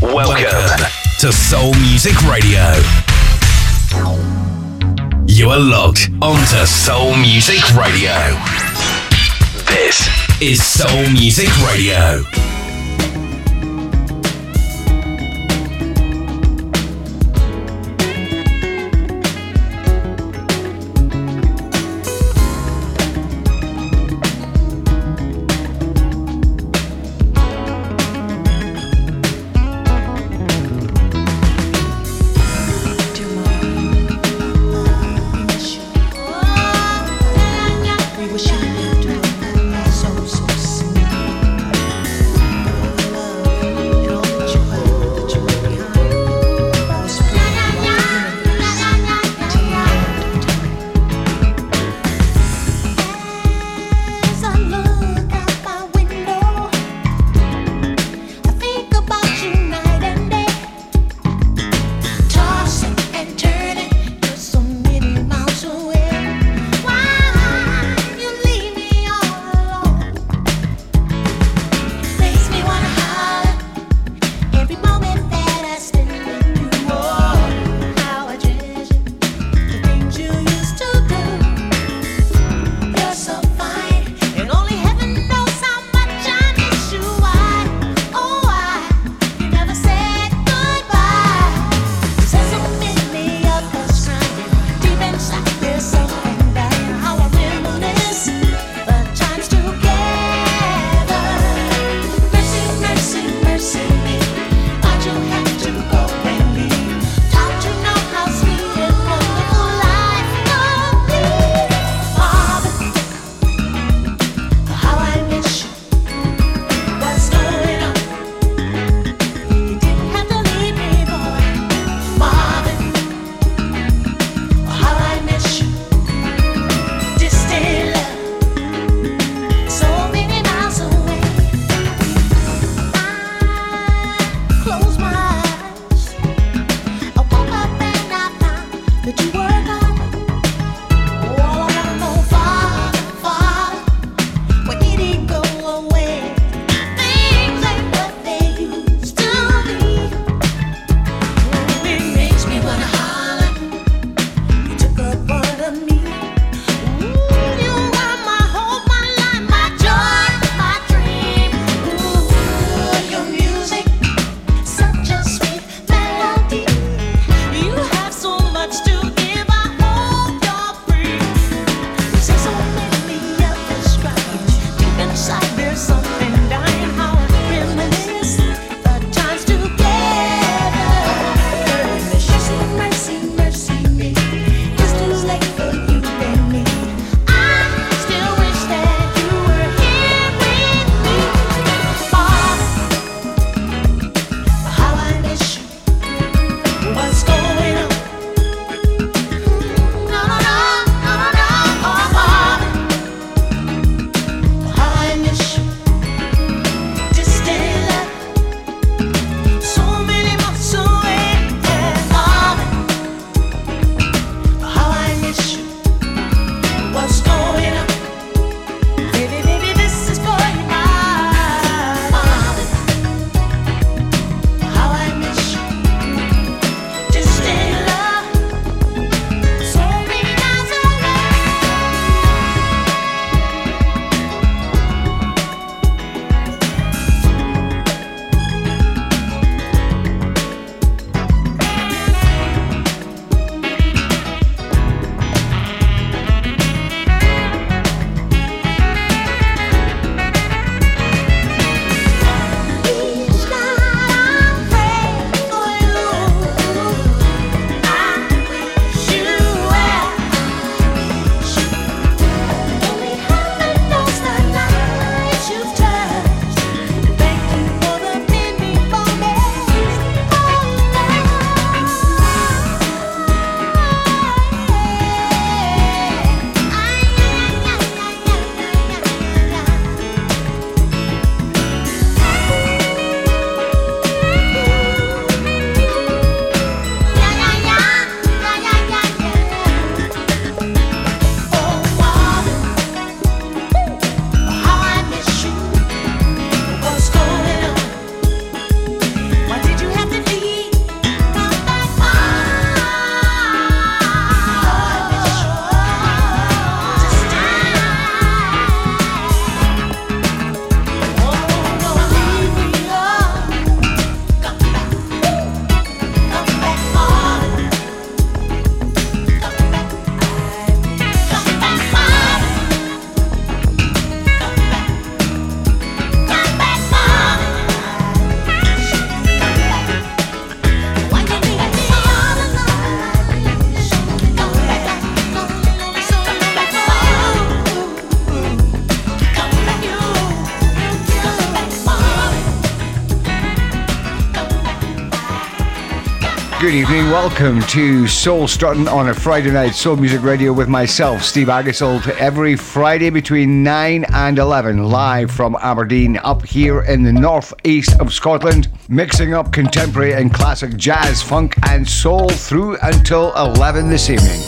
Welcome to Soul Music Radio. You are logged onto Soul Music Radio. This is Soul Music Radio. Good evening, welcome to Soul Struttin' on a Friday night, Soul Music Radio with myself, Steve Aggasild, every Friday between 9 and 11, live from Aberdeen, up here in the northeast of Scotland, mixing up contemporary and classic jazz, funk and soul through until 11 this evening.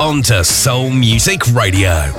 Onto Soul Music Radio.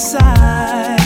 Side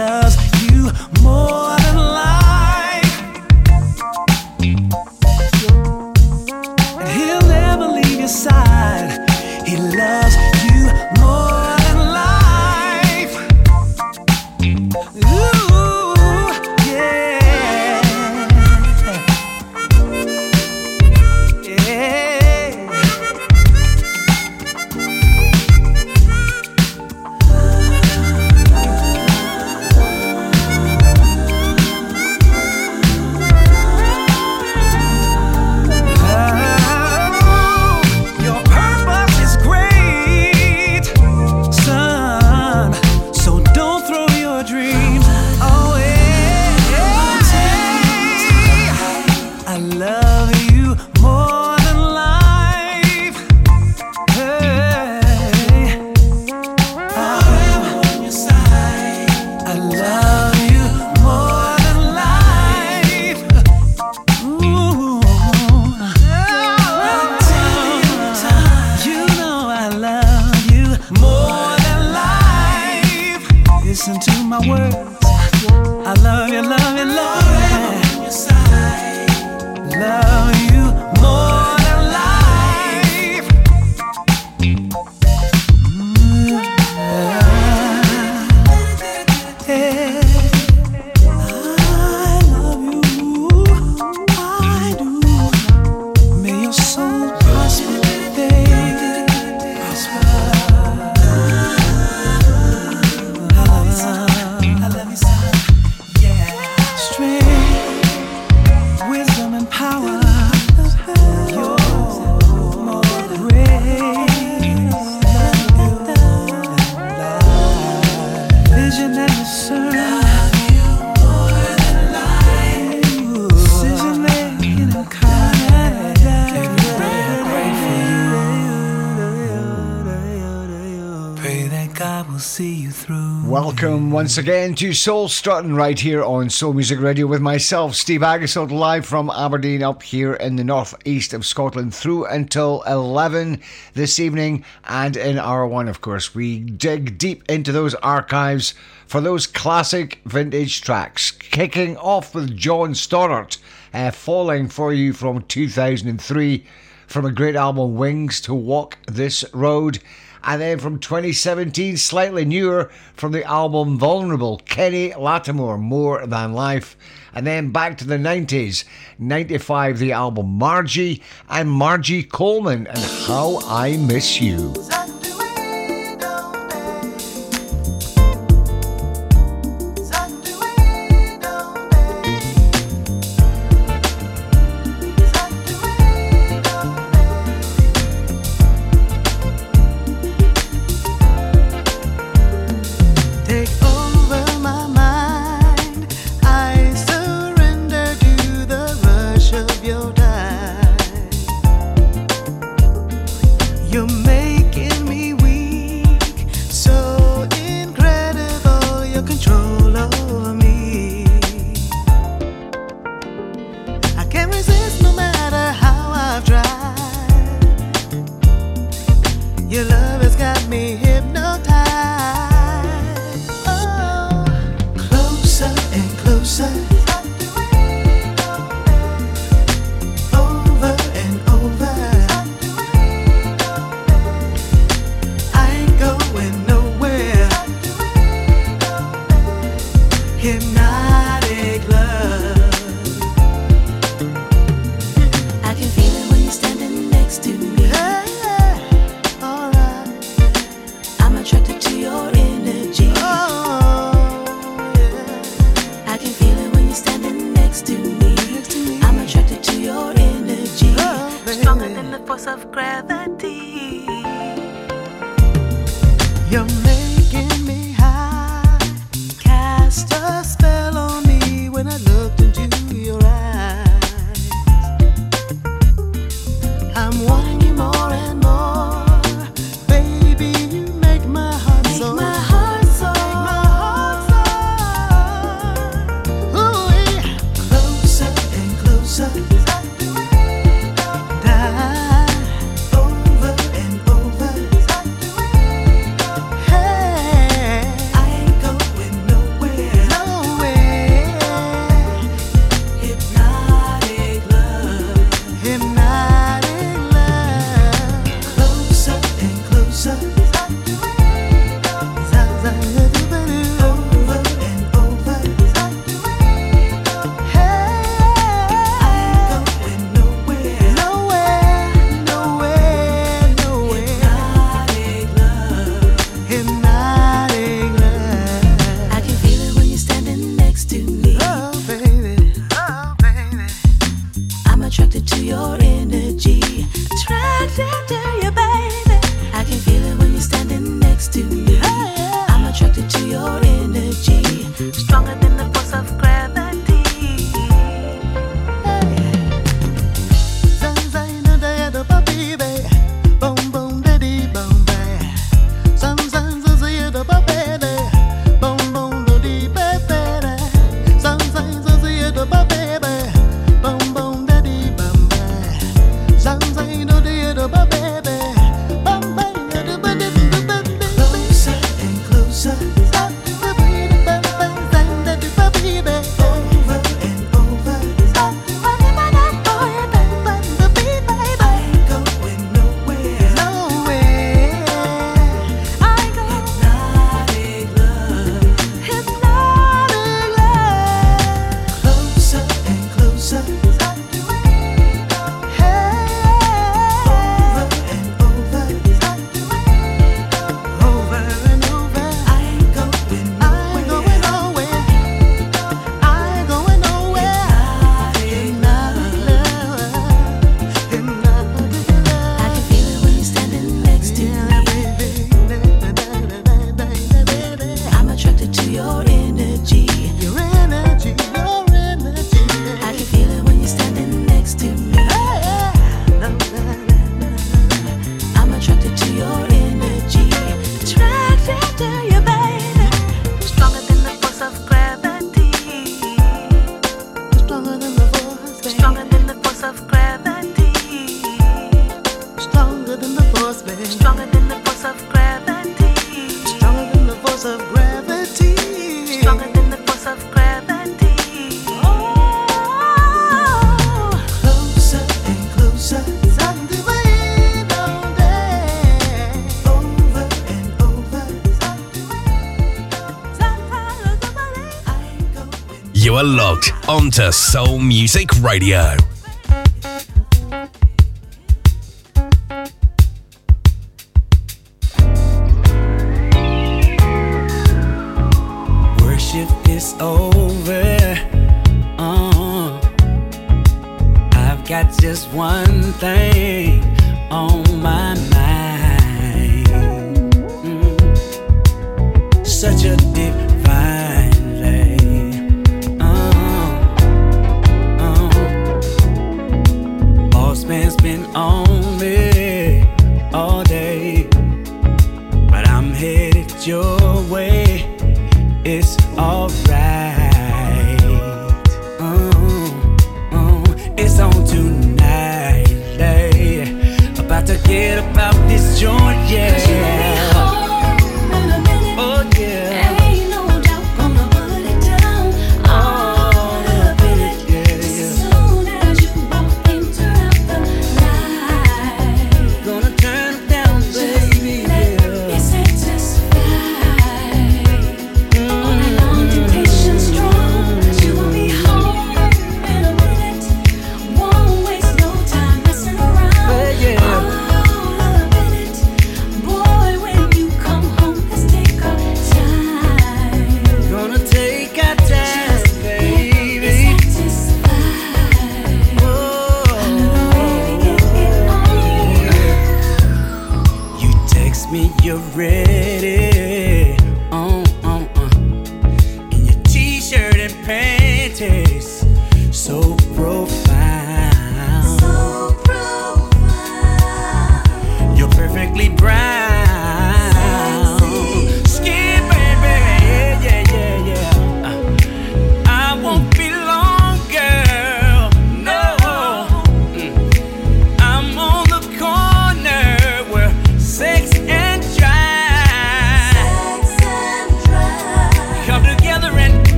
loves you more than life, and he'll never leave your side. He loves you more than life. Ooh, yeah, yeah. Welcome once again to Soul Struttin' right here on Soul Music Radio with myself, Steve Aggasild, live from Aberdeen up here in the northeast of Scotland through until 11 this evening. And in hour one, of course, we dig deep into those archives for those classic vintage tracks, kicking off with John Stoddart, Falling For You from 2003, from a great album, Wings To Walk This Road. And then from 2017, slightly newer, from the album Vulnerable, Kenny Lattimore, More Than Life. And then back to the 90s, 95, the album Margie, and Margie Coleman, and How I Miss You. You are locked onto Soul Music Radio. Boy.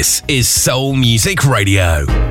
This is Soul Music Radio. Yeah.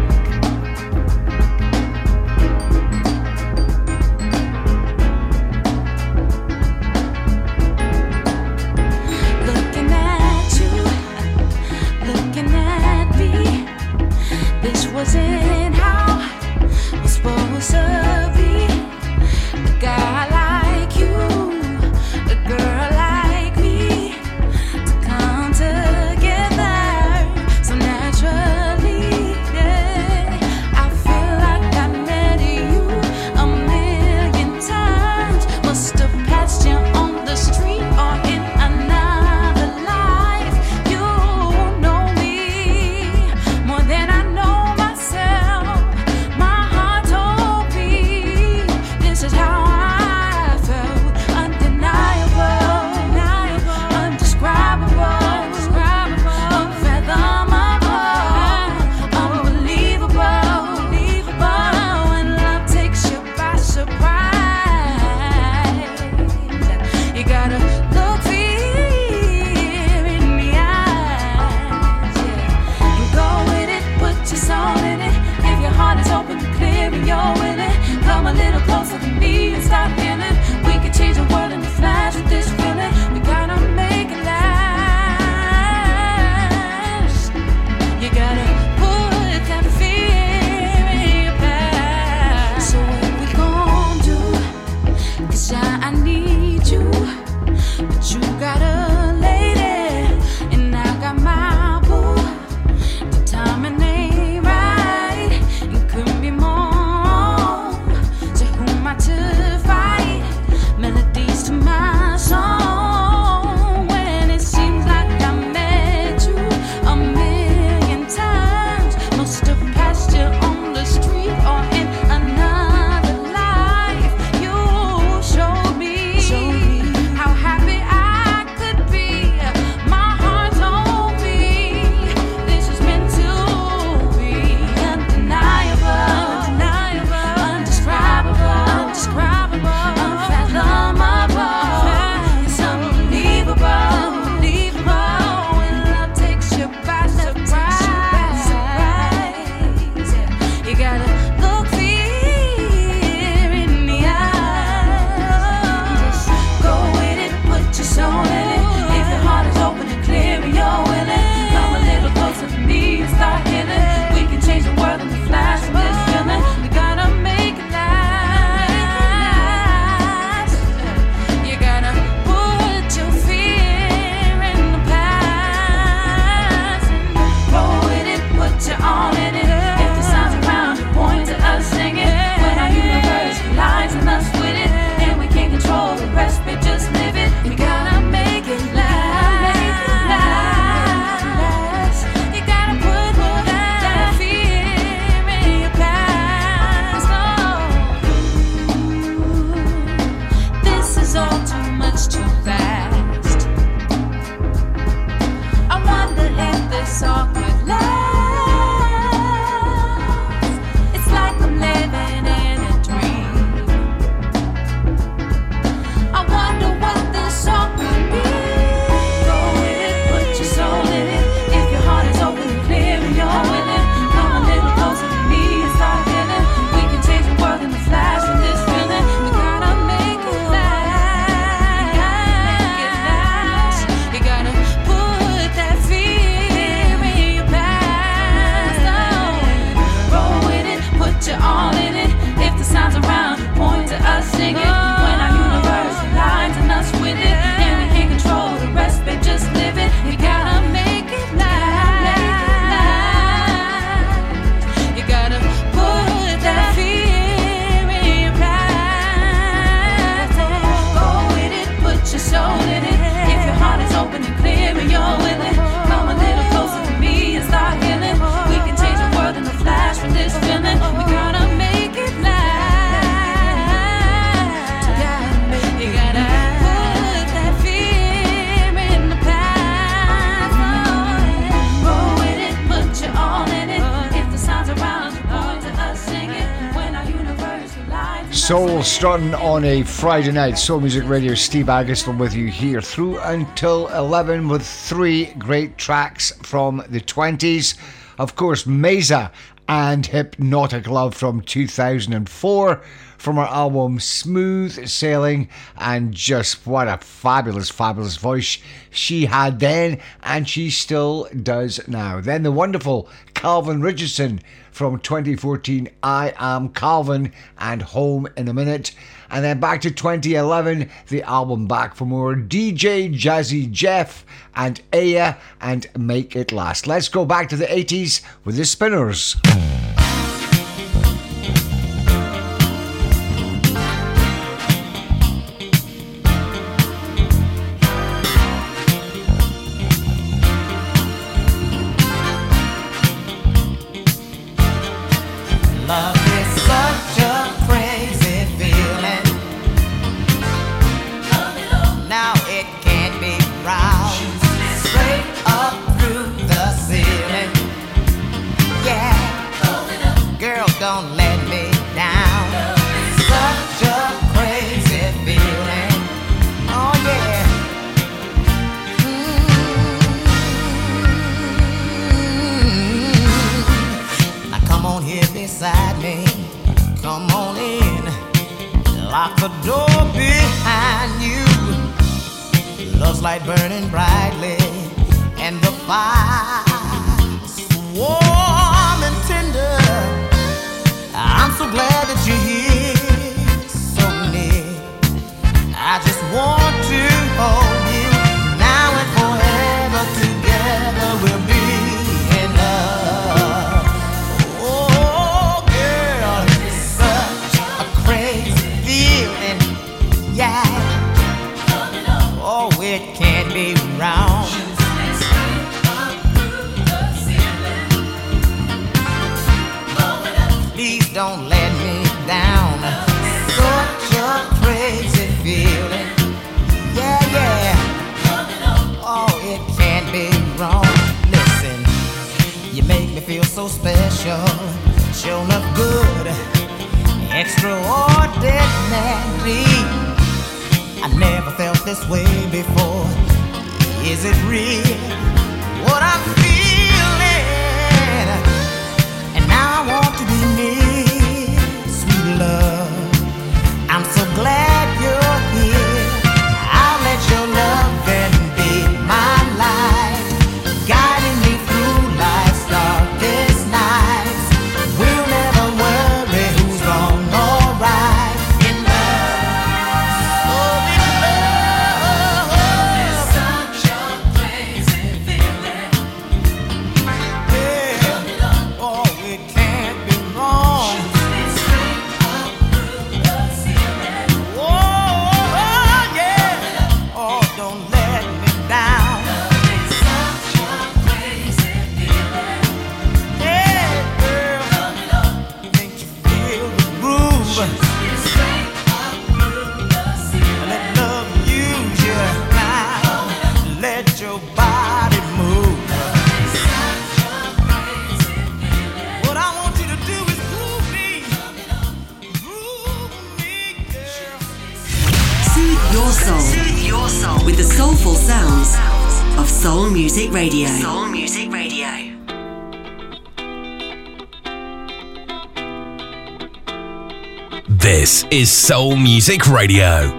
Soul Struttin' on a Friday night. Soul Music Radio, Steve Aggasild with you here through until 11 with three great tracks from the 20s. Of course, Maysa and Hypnotic Love from 2004 from her album Smooth Sailing, and just what a fabulous, fabulous voice she had then and she still does now. Then the wonderful Calvin Richardson from 2014, I Am Calvin and Home in a Minute. And then back to 2011, the album Back For More, DJ Jazzy Jeff and Aya and Make It Last. Let's go back to the 80s with the Spinners. This is Soul Music Radio.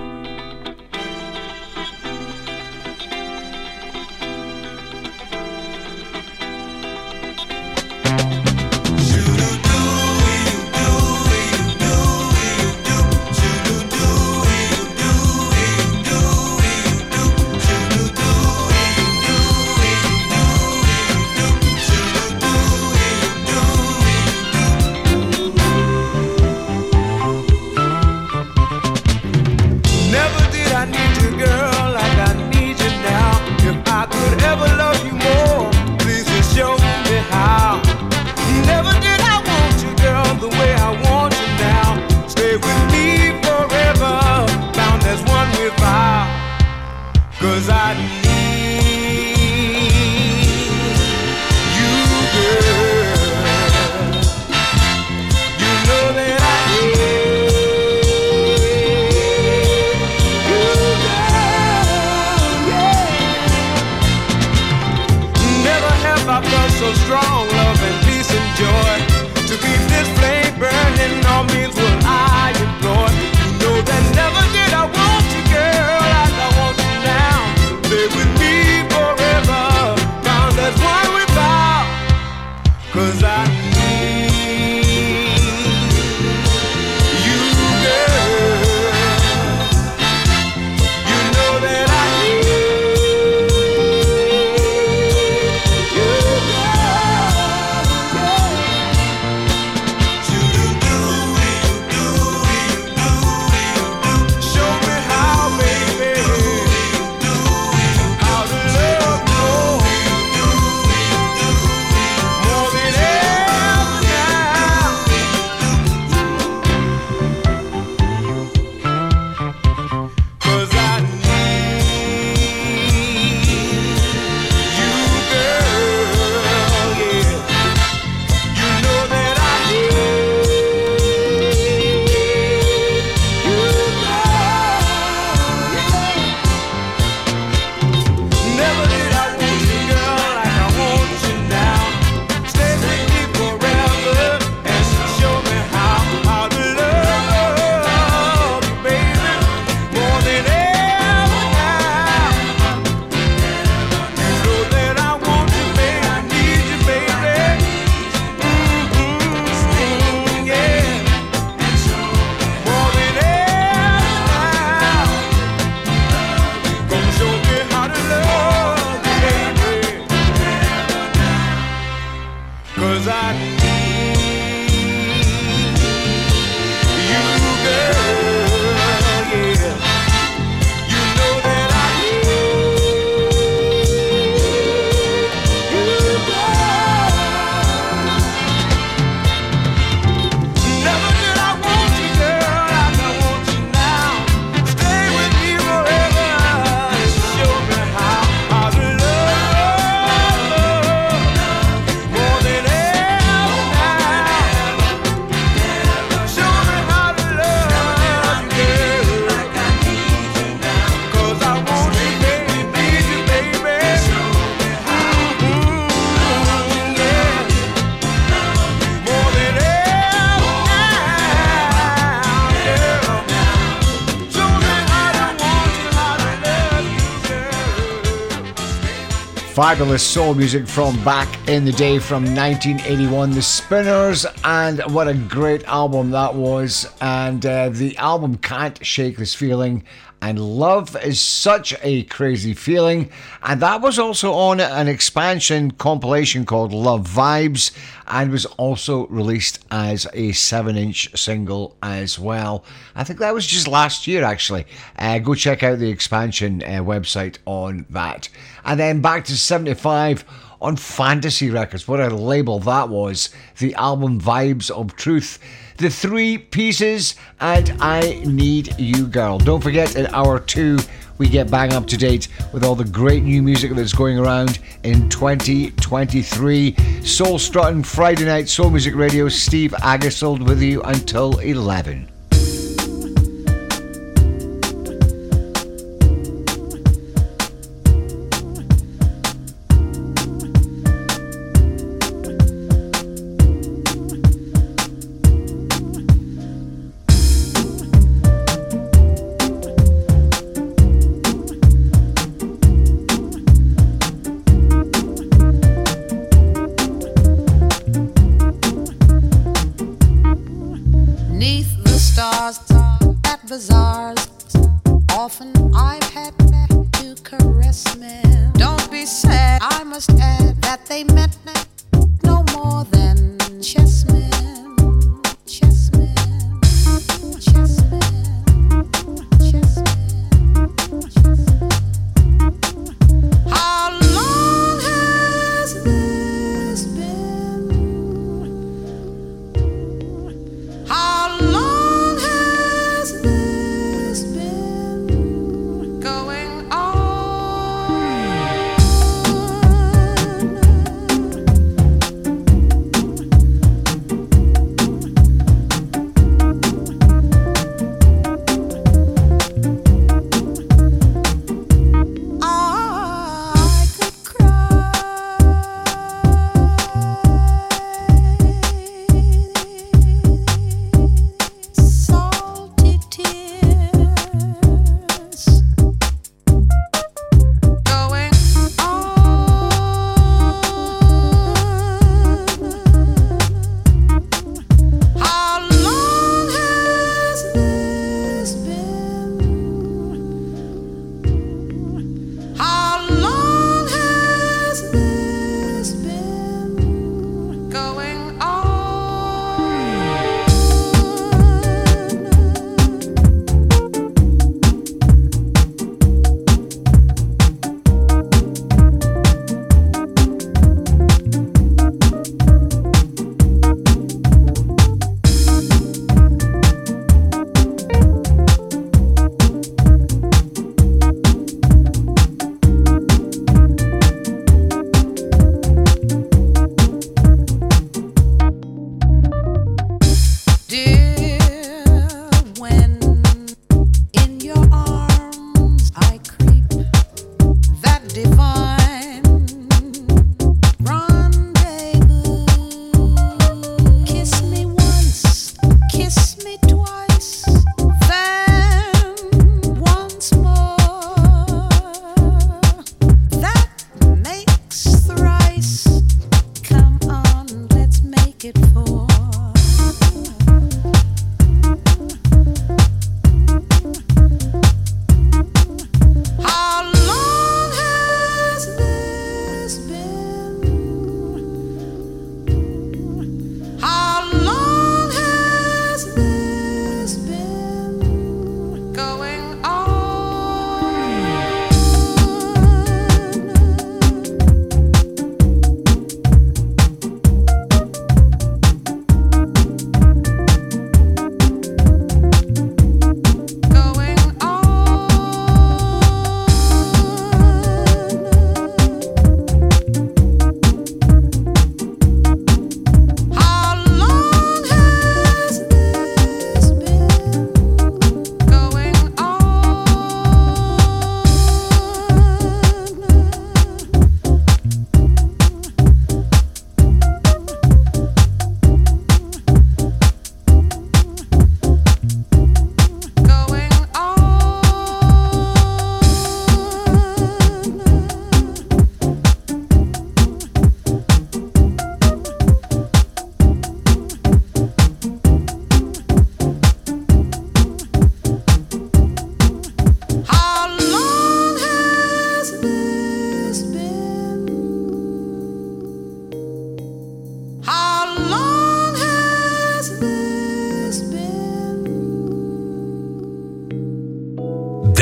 Fabulous soul music from back in the day from 1981, The Spinners, and what a great album that was. And the album Can't Shake This Feeling and Love Is Such a Crazy Feeling, and that was also on an expansion compilation called Love Vibes, and was also released as a 7-inch single as well. I think that was just last year, actually. Go check out the expansion website on that. And then back to 75 on Fantasy Records. What a label that was. The album Vibes of Truth, The Three Pieces, and I Need You Girl. Don't forget, in hour 2, we get bang up to date with all the great new music that's going around in 2023. Soul Struttin' Friday night, Soul Music Radio. Steve Aggasild with you until 11.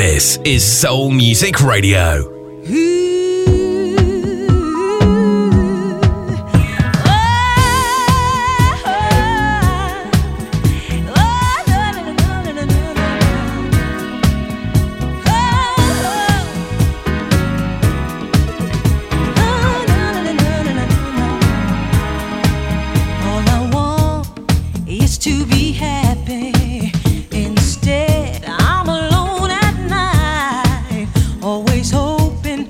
This is Soul Music Radio. Always hoping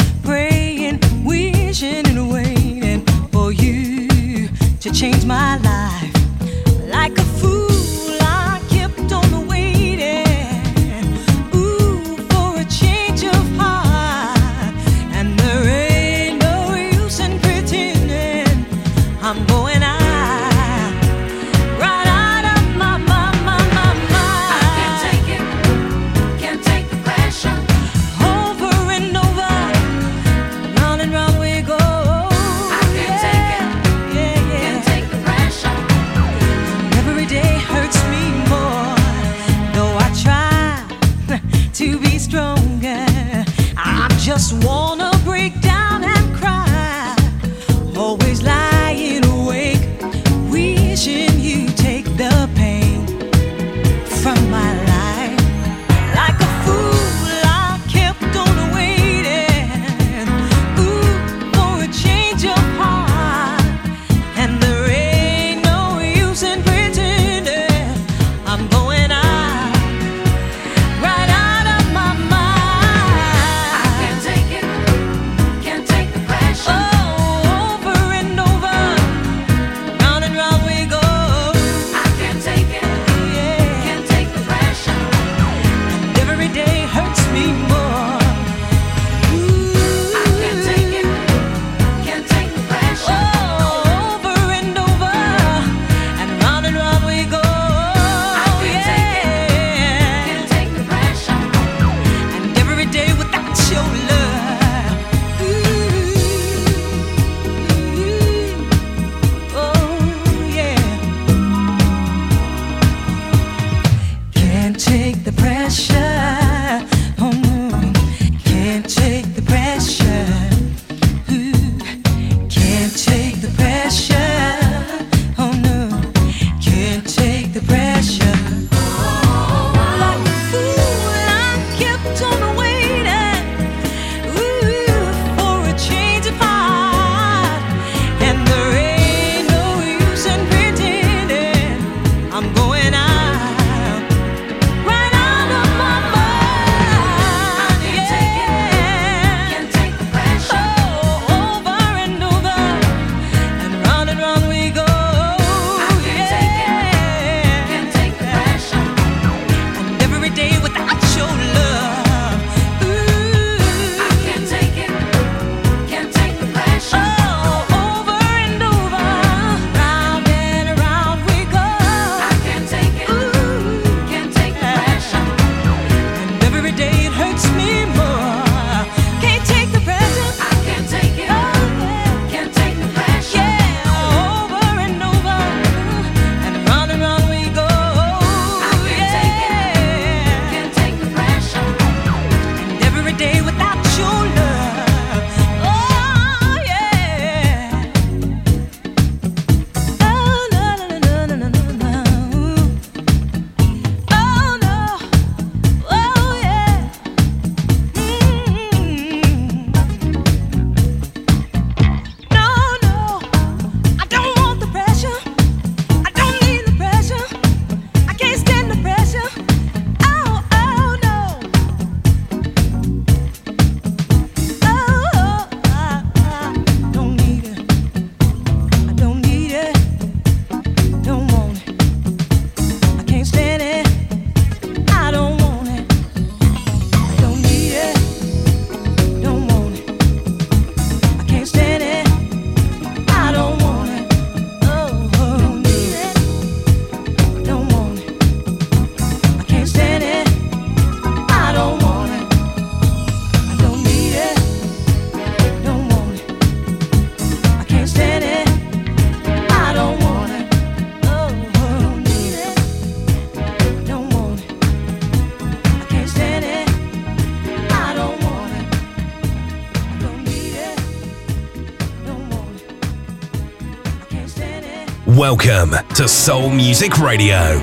Welcome to Soul Music Radio.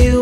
You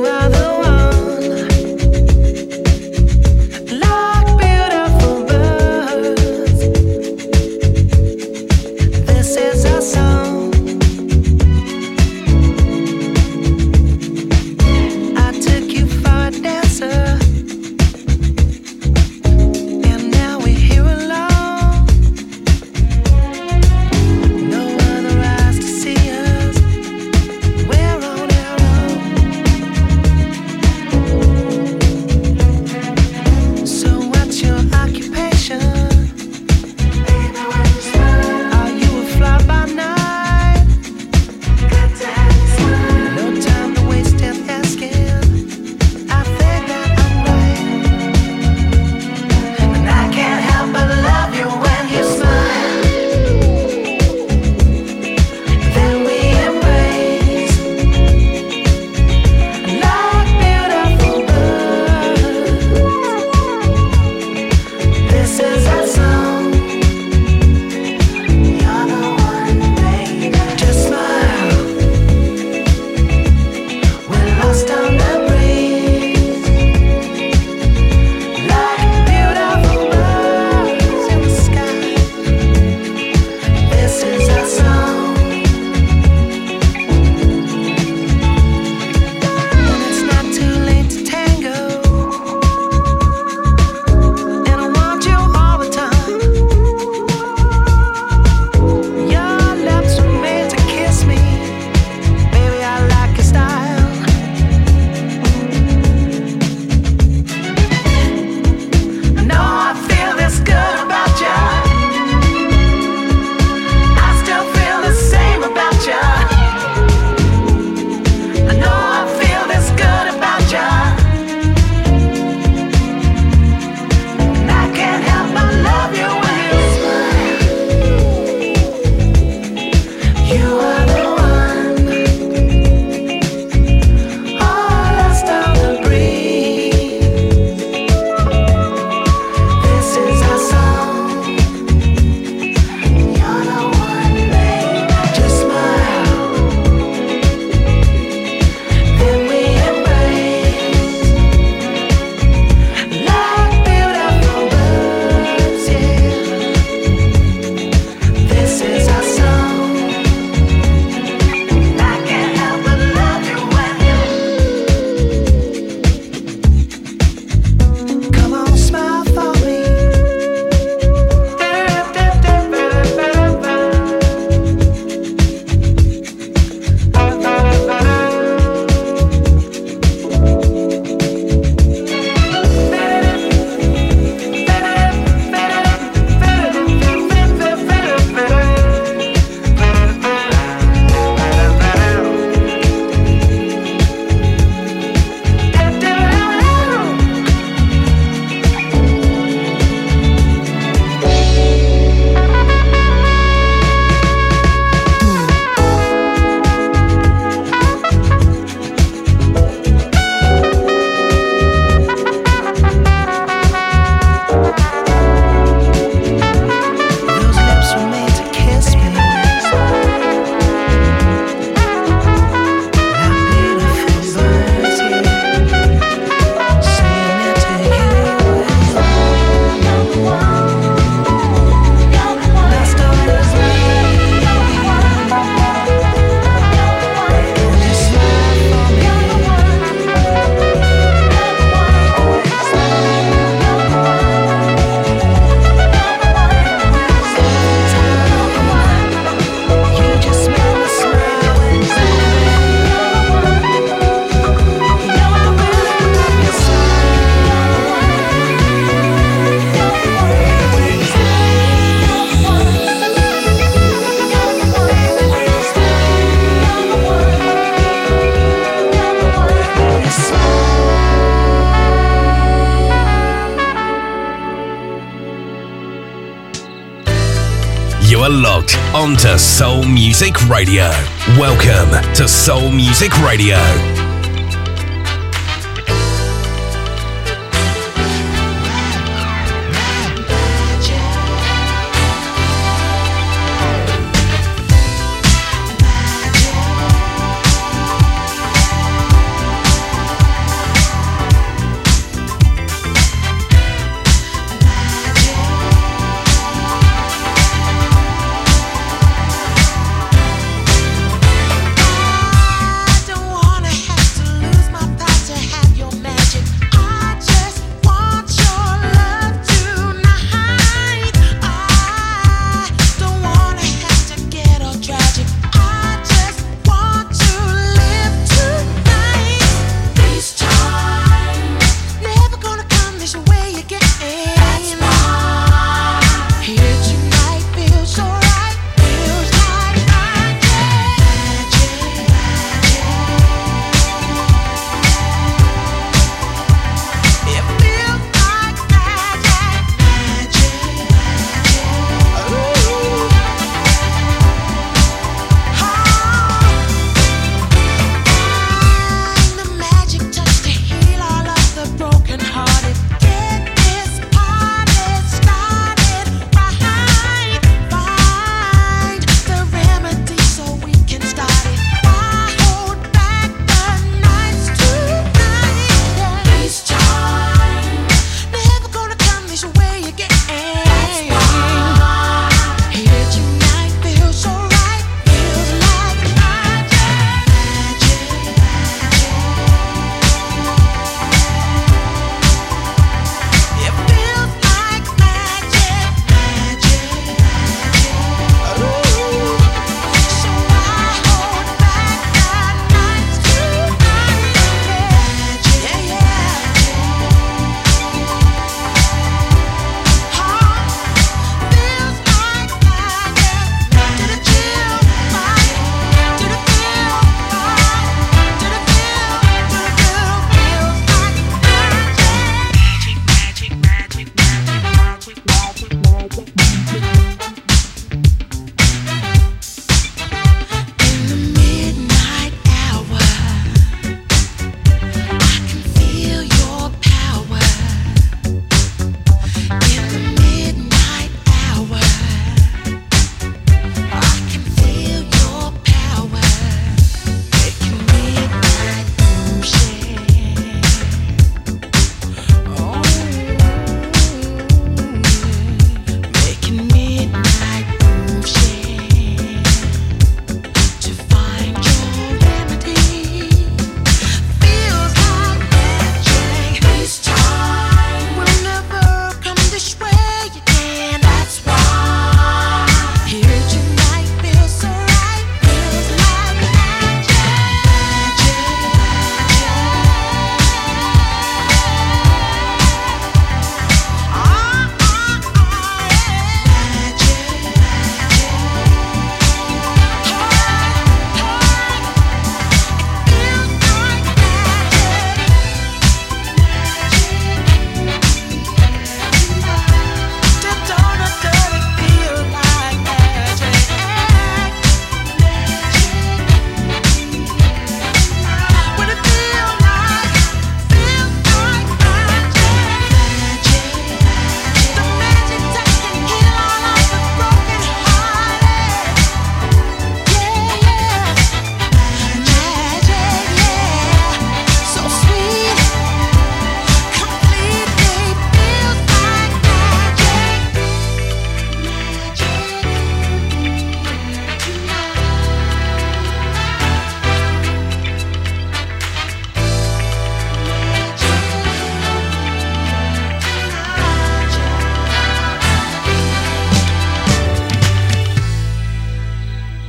You are locked onto Soul Music Radio. Welcome to Soul Music Radio.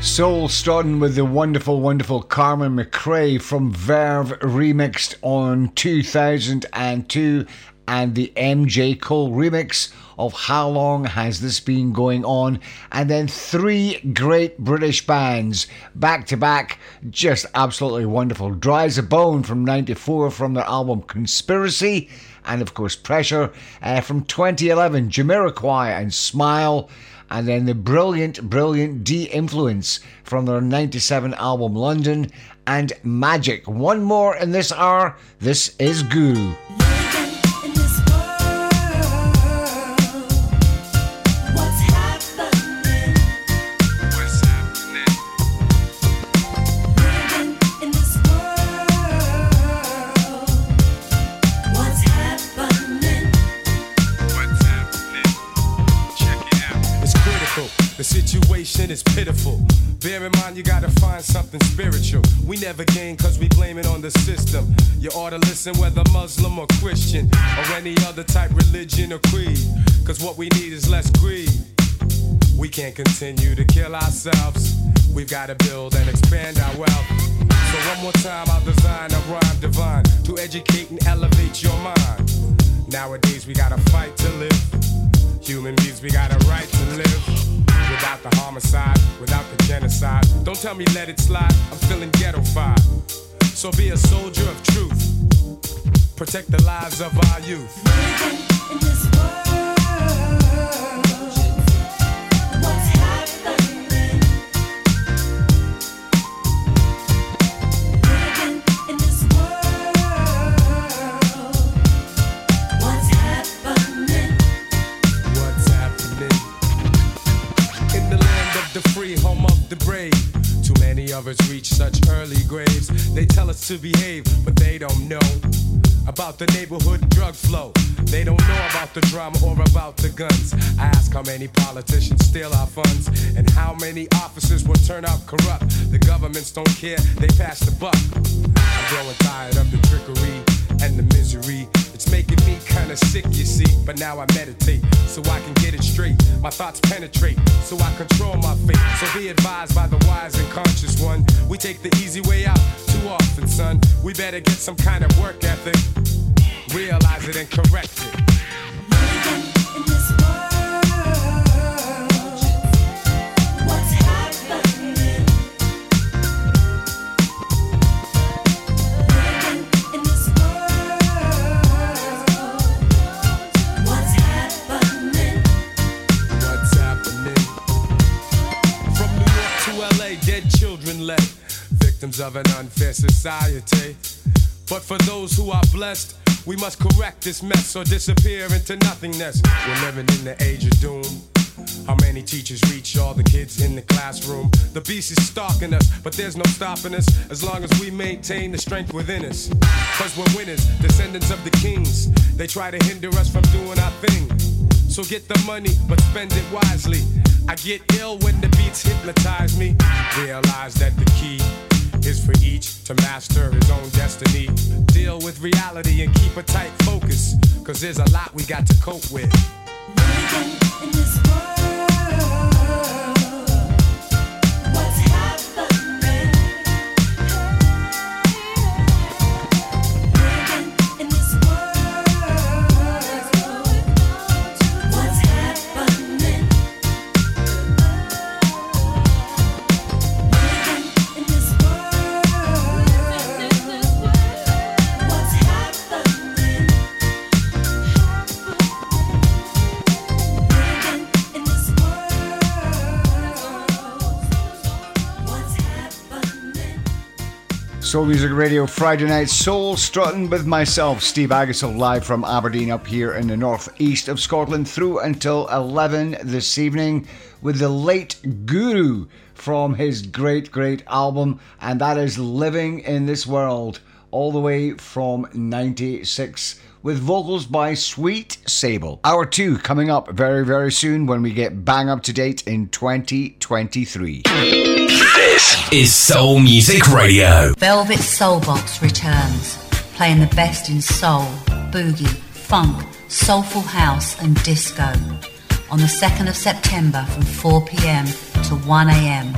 Soul Struttin' with the wonderful, wonderful Carmen McRae from Verve, remixed on 2002 and the MJ Cole remix of How Long Has This Been Going On, and then three great British bands back to back, just absolutely wonderful. Dry as a Bone from '94 from their album Conspiracy, and of course Pressure from 2011, Jamiroquai and Smile, and then the brilliant De-Influence from their '97 album London, and Magic. One more in this hour. This is Guru. It's pitiful. Bear in mind you gotta find something spiritual. We never gain cause we blame it on the system. You ought to listen whether Muslim or Christian or any other type religion or creed, cause what we need is less greed. We can't continue to kill ourselves. We've gotta build and expand our wealth. So one more time I'll design a rhyme divine to educate and elevate your mind. Nowadays we gotta fight to live. Human beings, we got a right to live. Without the homicide, without the genocide. Don't tell me let it slide, I'm feeling ghetto-fied. So be a soldier of truth. Protect the lives of our youth. Living in this world, what's happening? Living in this world, what's happening? What's happening? The free, home of the brave. Too many of us reach such early graves. They tell us to behave, but they don't know about the neighborhood drug flow. They don't know about the drama or about the guns. I ask how many politicians steal our funds and how many officers will turn out corrupt. The governments don't care, they pass the buck. I'm growing tired of the trickery and the misery. It's making me kinda sick, you see. But now I meditate, so I can get it straight. My thoughts penetrate, so I control my fate. So be advised by the wise and conscious one. We take the easy way out too often, son. We better get some kind of work ethic. Realize it and correct it. Living in this world, what's happening? Living in this world, what's happening? What's happening? From New York to LA, dead children lay, victims of an unfair society. But for those who are blessed, we must correct this mess or disappear into nothingness. We're living in the age of doom. How many teachers reach all the kids in the classroom? The beast is stalking us, but there's no stopping us as long as we maintain the strength within us. Cause we're winners, descendants of the kings. They try to hinder us from doing our thing. So get the money, but spend it wisely. I get ill when the beats hypnotize me. Realize that the key is for each to master his own destiny. Deal with reality and keep a tight focus, cause there's a lot we got to cope with. Living in this world, what's happening? Living in this world, what's happening? Soul Music Radio Friday night, Soul Struttin' with myself, Steve Aggasild, live from Aberdeen up here in the northeast of Scotland through until 11 this evening with the late Guru from his great album, and that is Living in This World, all the way from '96 with vocals by Sweet Sable. Hour 2 coming up very soon when we get bang up to date in 2023. This is Soul Music Radio. Velvet Soul Box returns, playing the best in soul, boogie, funk, soulful house and disco on the 2nd of September from 4 p.m. to 1 a.m.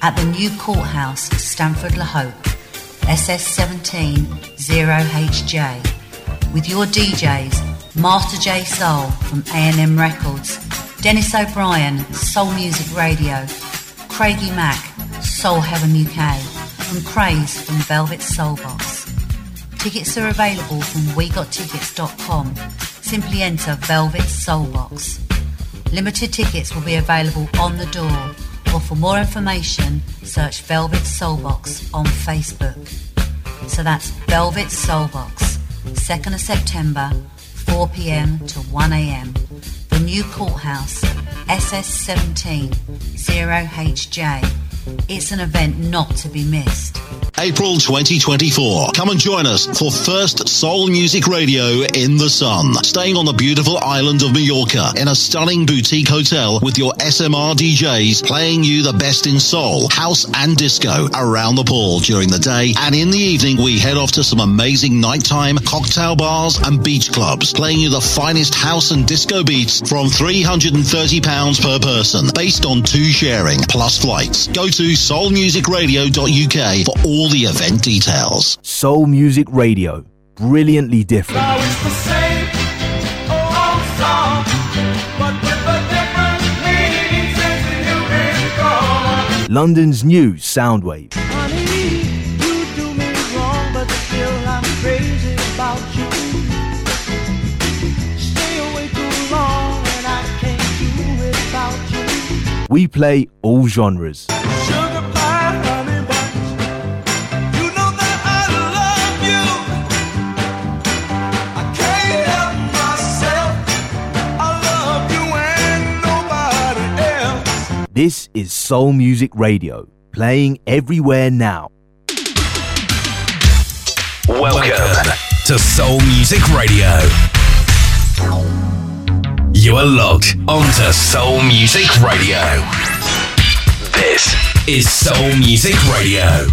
at the new courthouse, Stamford La Hope, SS 17 0HJ, with your DJs Master J Soul from A&M Records, Dennis O'Brien, Soul Music Radio, Craigie Mack, Soul Heaven UK, and Craze from Velvet Soul Box. Tickets are available from wegottickets.com. Simply enter Velvet Soul Box. Limited tickets will be available on the door, or for more information, search Velvet Soul Box on Facebook. So that's Velvet Soul Box, 2nd of September, 4 p.m. to 1 a.m. The New Courthouse, SS17 0HJ. It's an event not to be missed. April 2024. Come and join us for first Soul Music Radio in the sun. Staying on the beautiful island of Mallorca in a stunning boutique hotel with your SMR DJs playing you the best in soul, house and disco around the pool during the day. And in the evening, we head off to some amazing nighttime cocktail bars and beach clubs, playing you the finest house and disco beats from £330 per person, based on two sharing plus flights. Go to soulmusicradio.uk for all the event details. Soul Music Radio, brilliantly different. Now it's the same old song, but with a different meaning since you've been gone. London's new Soundwave. Honey, you do me wrong, but still I'm crazy about you. Stay away too long and I can't do it without you. We play all genres. This is Soul Music Radio, playing everywhere now. Welcome to Soul Music Radio. You are logged onto Soul Music Radio. This is Soul Music Radio.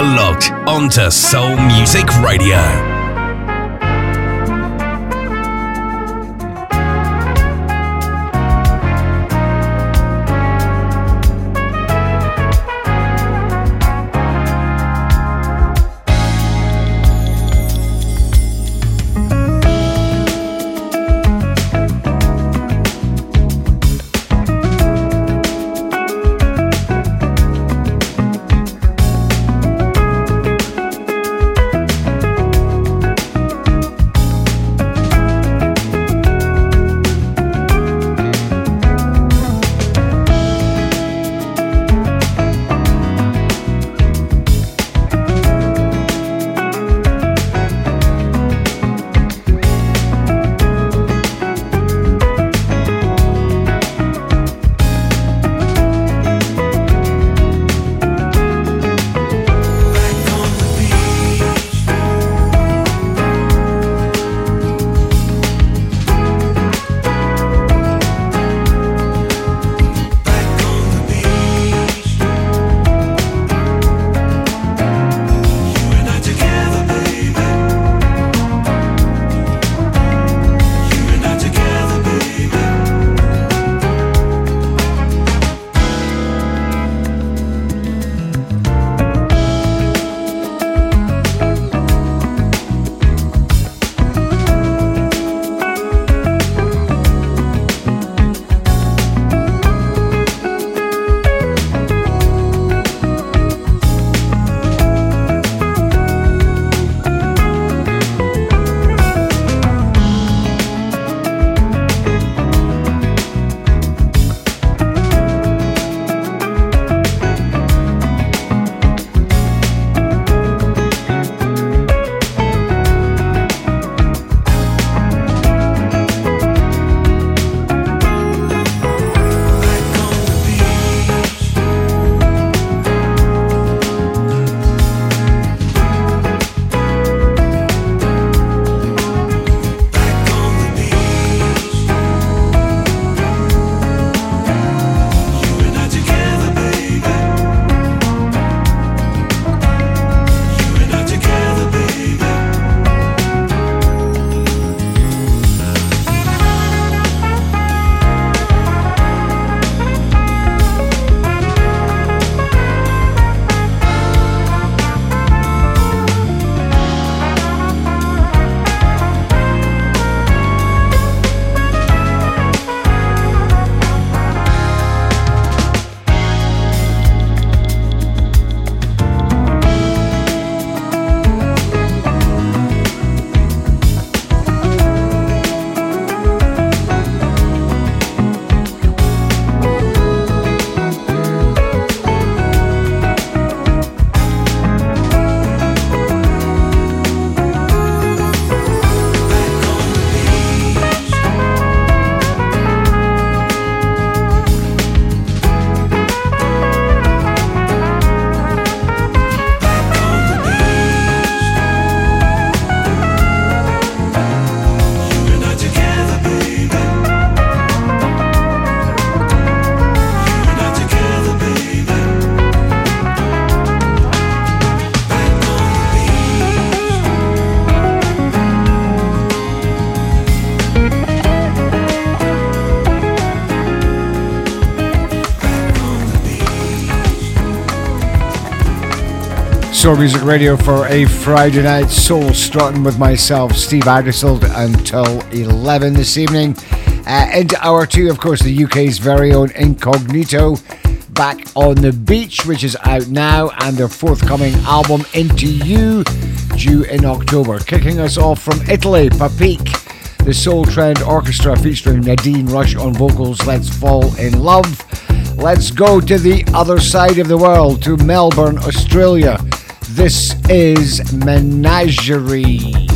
are locked onto Soul Music Radio. Soul Music Radio for a Friday night, Soul Struttin' with myself, Steve Aggasild, until 11 this evening. Into hour two, of course, the UK's very own Incognito, Back on the Beach, which is out now, and their forthcoming album, Into You, due in October. Kicking us off from Italy, Papeek, the Soul Trend Orchestra featuring Nadine Rush on vocals, Let's Fall in Love. Let's go to the other side of the world, to Melbourne, Australia. This is Menagerie.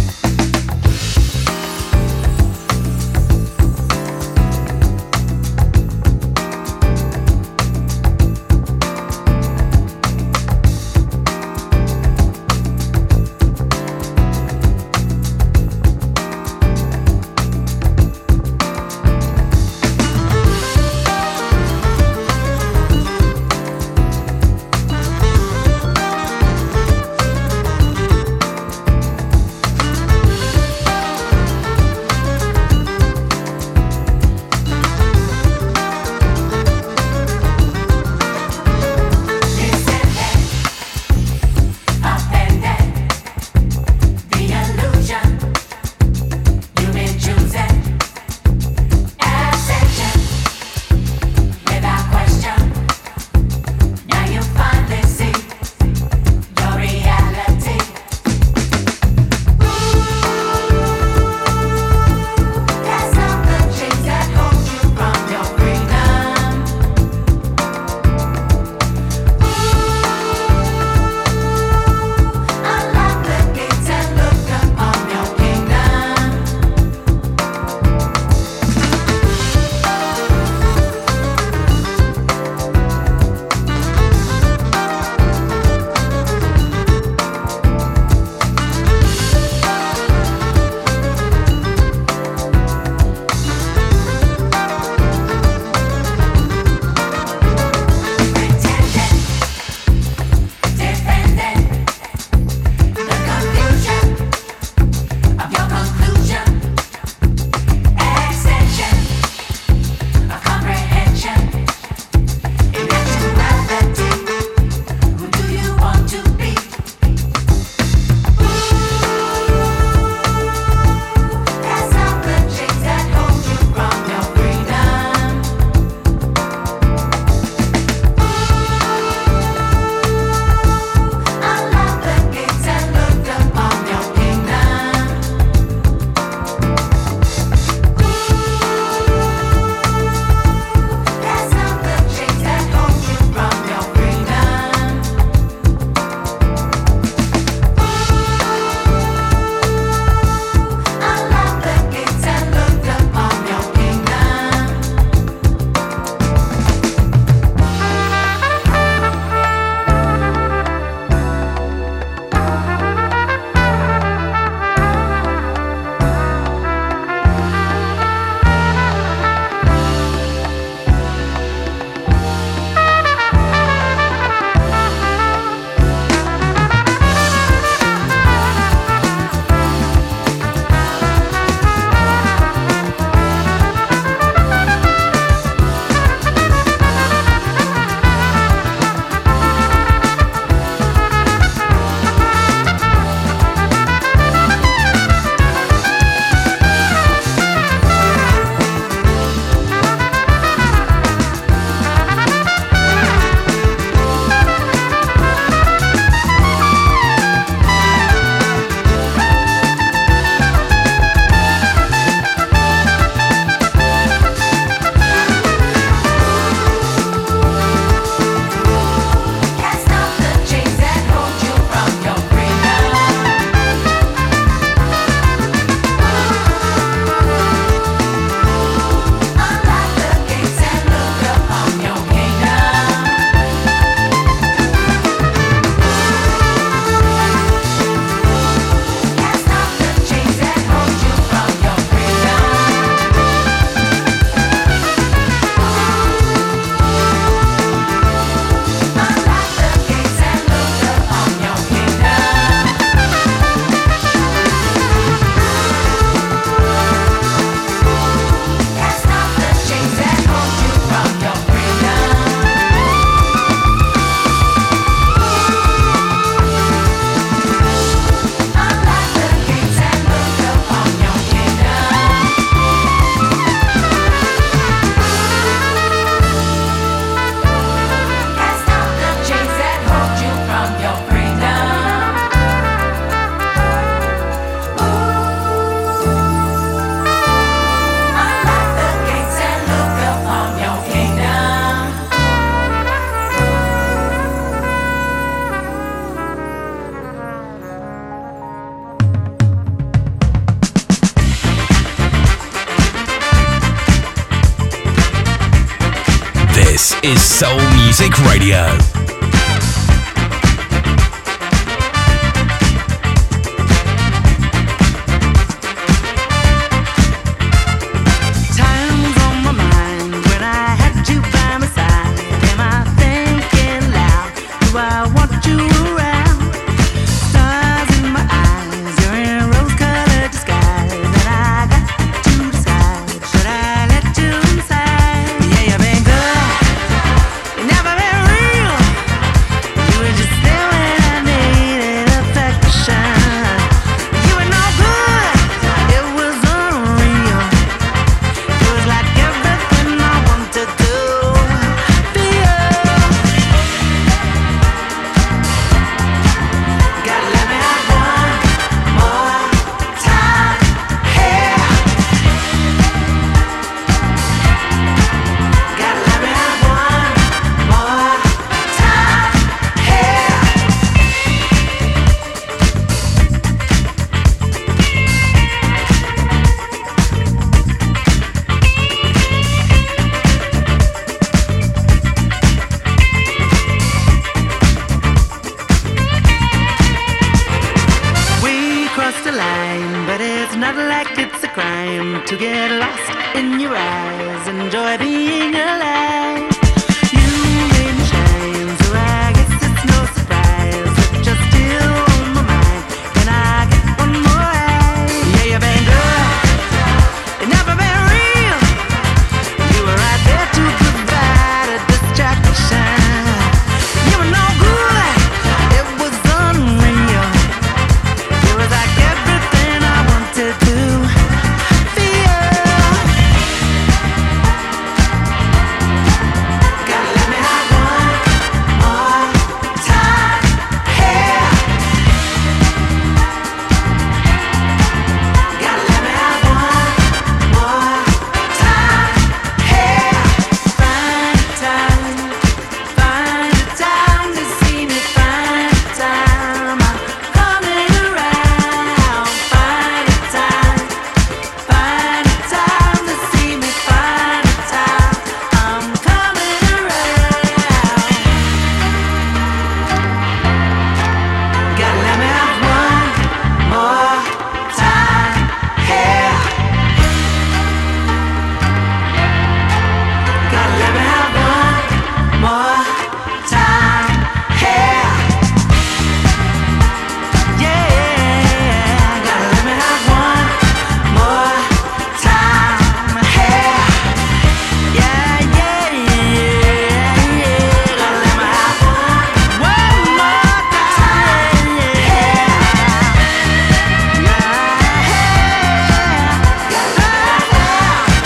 This is Soul Music Radio.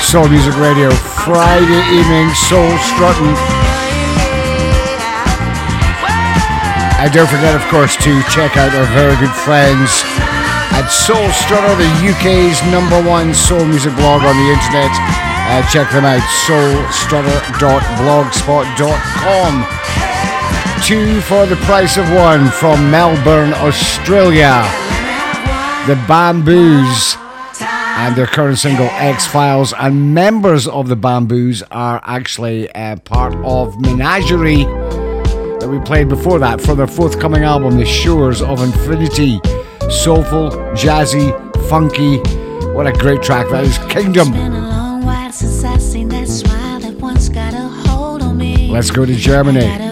Soul Music Radio, Friday evening, Soul Struttin'. And don't forget, of course, to check out our very good friends at Soul Strutter, the UK's #1 soul music blog on the internet. Check them out, Soulstrutter.blogspot.com. 2 for the price of 1 from Melbourne, Australia. The Bamboos. And their current single, X-Files, and members of the Bamboos are actually part of Menagerie that we played before that for their forthcoming album, The Shores of Infinity. Soulful, jazzy, funky. What a great track that is. Kingdom. Let's go to Germany.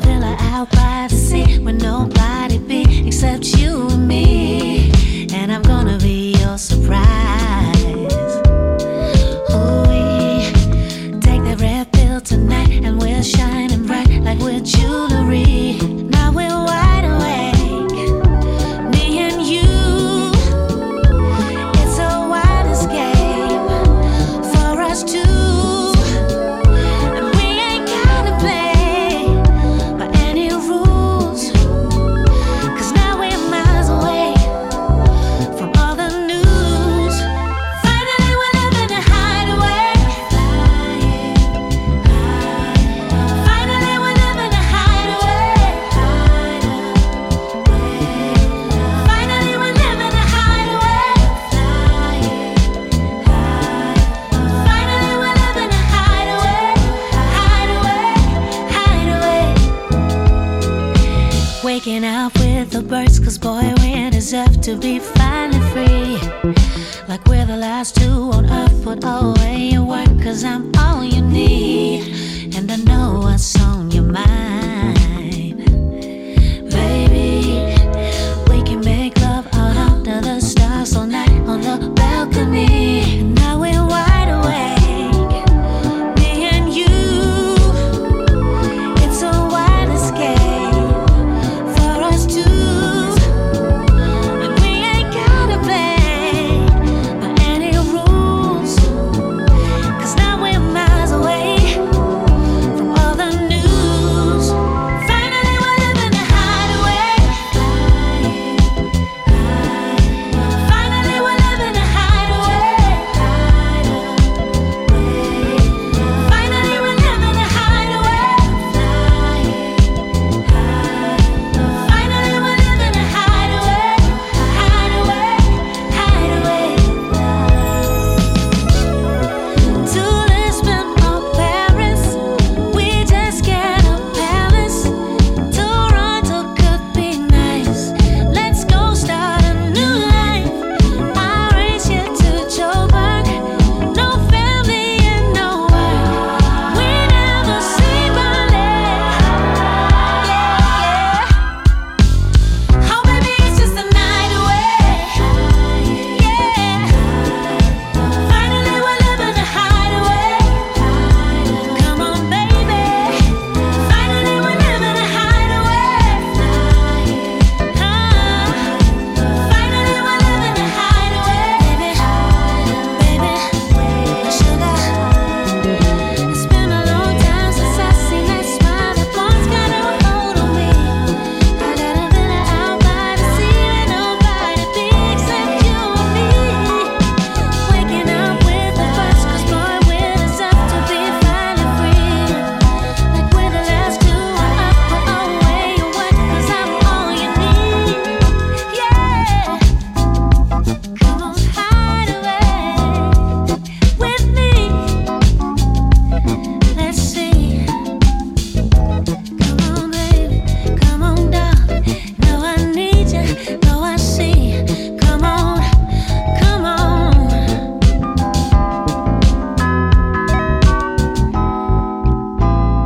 making out with the birds, cause boy, we deserve to be finally free. Like we're the last two on earth, put away your work, cause I'm all you need. And I know what's on your mind. Baby, we can make love out under the stars all night on the balcony. And now we're wide awake.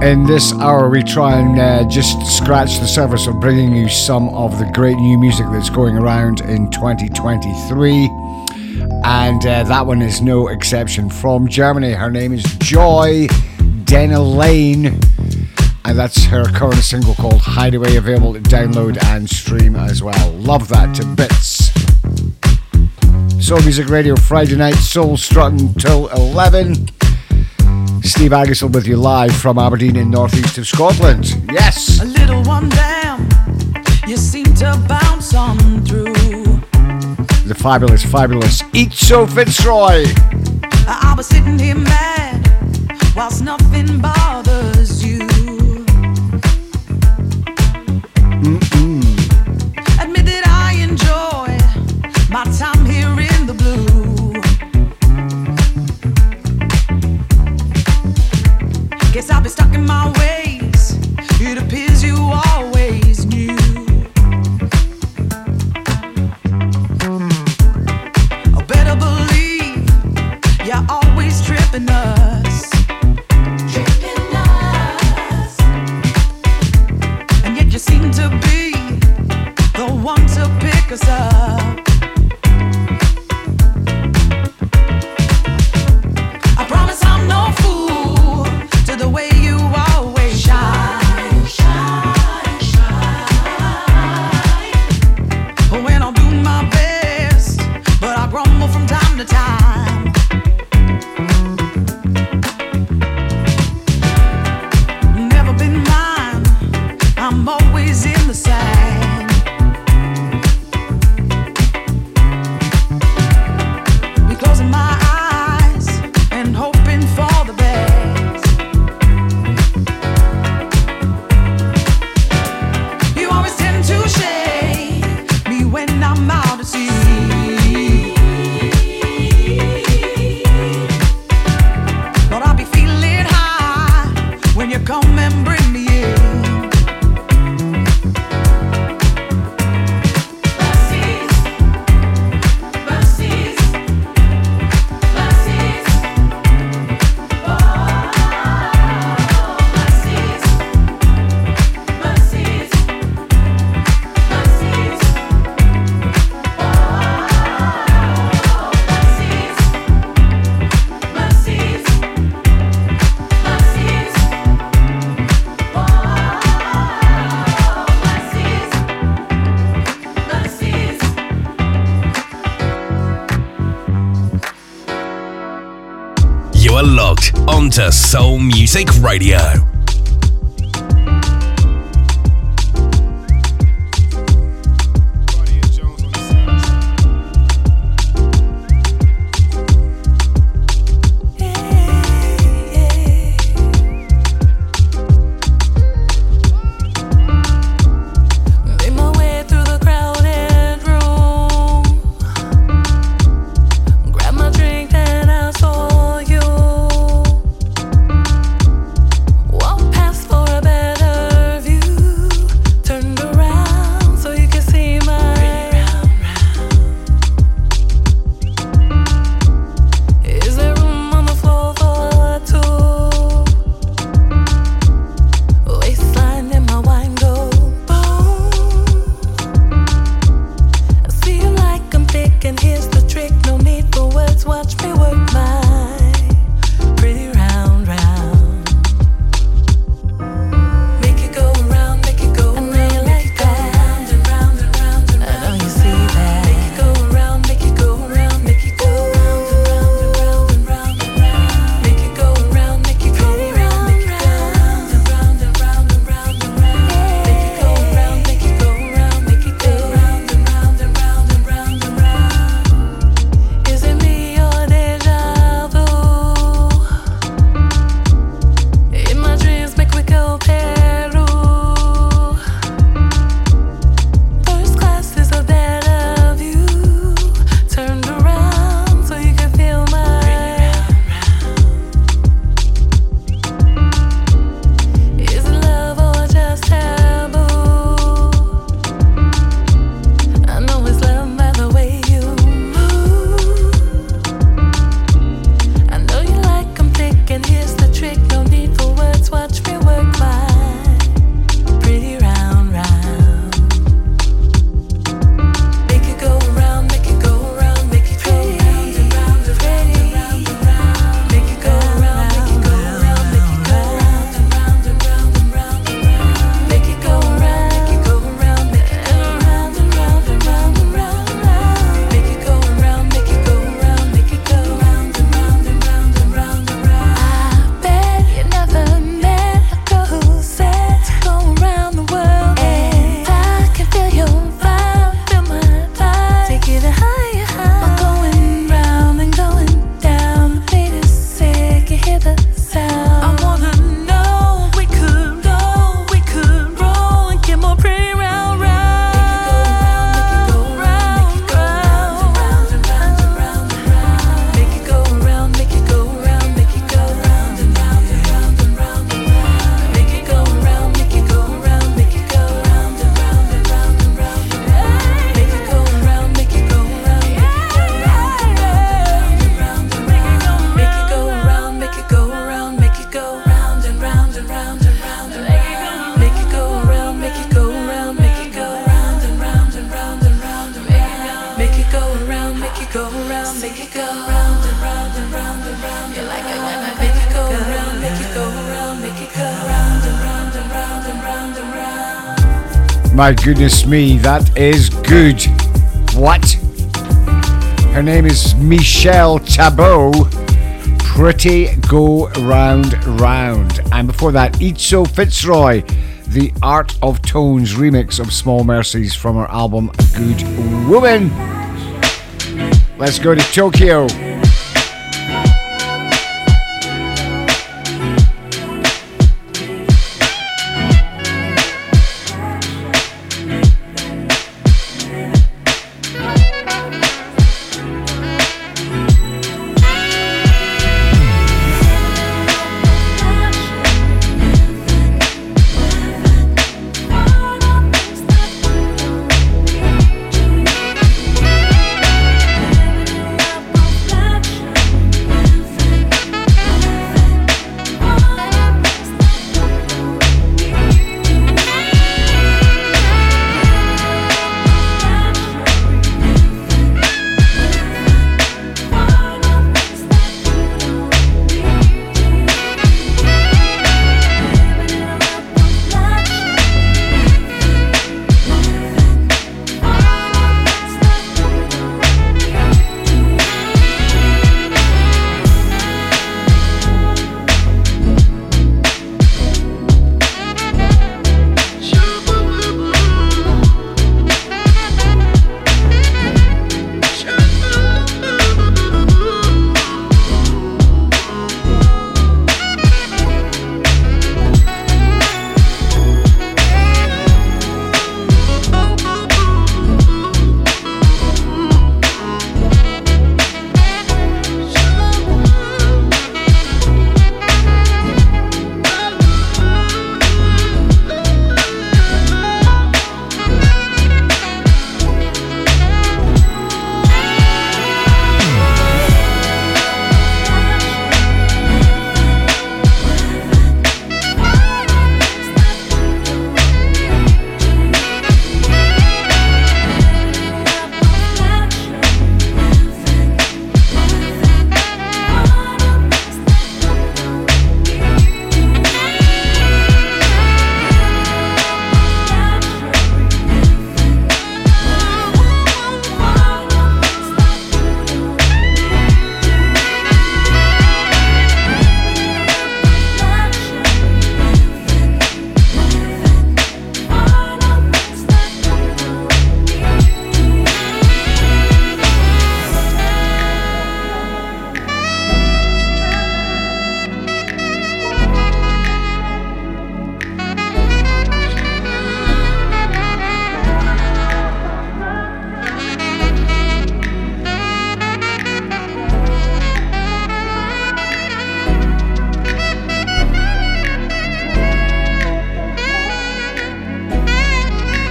In this hour we try and just scratch the surface of bringing you some of the great new music that's going around in 2023, and that one is no exception. From Germany, her name is Joy Dennerlein, and that's her current single called Hideaway, available to download and stream as well. Love that to bits. Soul Music Radio Friday night, Soul Struttin' till 11. Steve Aggasild with you live from Aberdeen in northeast of Scotland. Yes! A little one down, you seem to bounce on through. The fabulous, fabulous Izo Fitzroy. I was sitting here mad, whilst nothing bothers you. Mm-mm. Admit that I enjoy my time here in the blue. Guess I've been stuck in my ways. It appears you always knew. I better believe you're always tripping us. Tripping us. And yet you seem to be the one to pick us up. Come and bring me in. onto Soul Music Radio. My goodness me, that is good. What? Her name is Michelle Chabot. Pretty Go Round Round. And before that, Izo Fitzroy, the Art of Tones remix of Small Mercies from her album Good Woman. Let's go to Tokyo.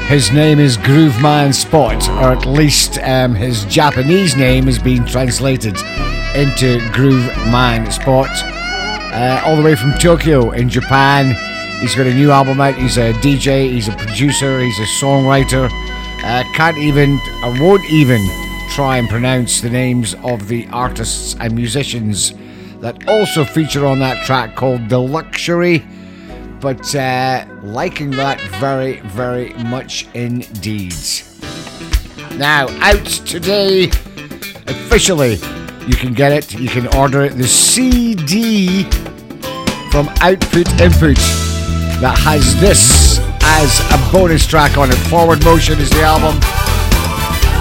His name is Grooveman Spot, or at least his Japanese name is being translated into Grooveman Spot. All the way from Tokyo in Japan. He's got a new album out. He's a DJ, he's a producer, he's a songwriter. Can't even, or won't even, try and pronounce the names of the artists and musicians that also feature on that track called The Luxury, but liking that very, very much indeed. Now, out today, officially, you can get it, you can order it, the CD from Output Input that has this as a bonus track on it. Forward Motion is the album.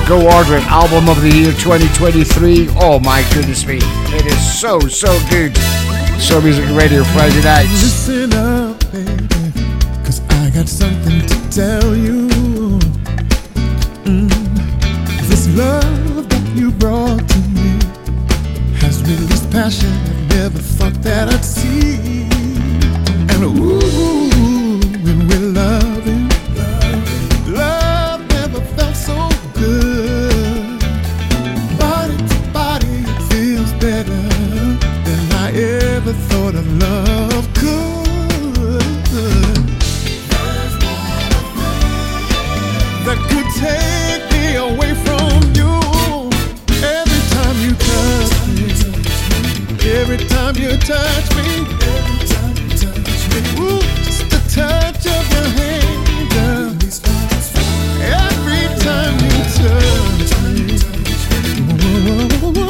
Go order it. Album of the year 2023. Oh my goodness me. It is so, so good. Soul Music Radio Friday night. Listen up, baby, cause I got something to tell you. This love that you brought to me has released passion I never thought that I'd see. And ooh, when we're loving, love never felt so good. Never thought of love could, that could take me away from you. Every time you touch me, every time you touch me, ooh, just the touch of your hand. Every time you touch me, whoa, whoa, whoa.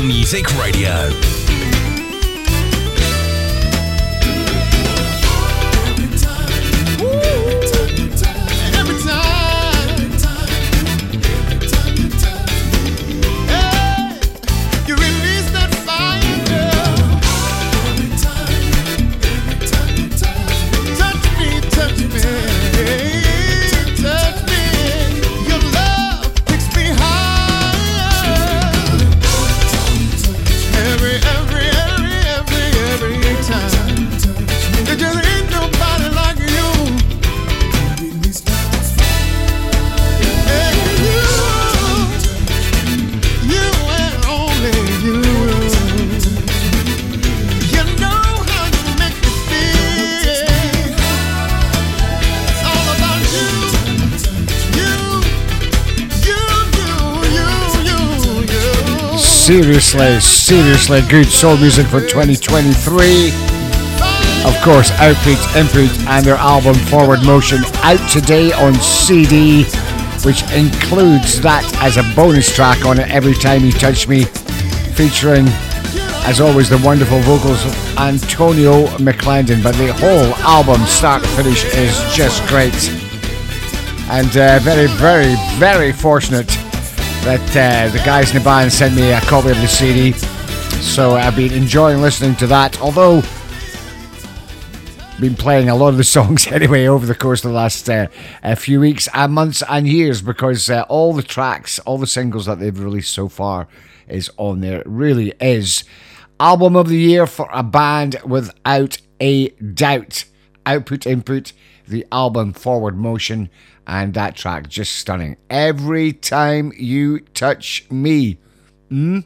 Music Radio. Seriously good soul music for 2023. Of course, Output Input and their album Forward Motion out today on CD, which includes that as a bonus track on it, Every Time You Touch Me, featuring, as always, the wonderful vocals of Antonio McClendon. But the whole album, start to finish, is just great. And very, very, very fortunate that the guys in the band sent me a copy of the CD, so I've been enjoying listening to that, although I've been playing a lot of the songs anyway over the course of the last few weeks and months and years, because all the tracks, all the singles that they've released so far is on there. It really is. Album of the year for a band without a doubt. Output Input, the album Forward Motion, and that track just stunning. Every Time You Touch Me. I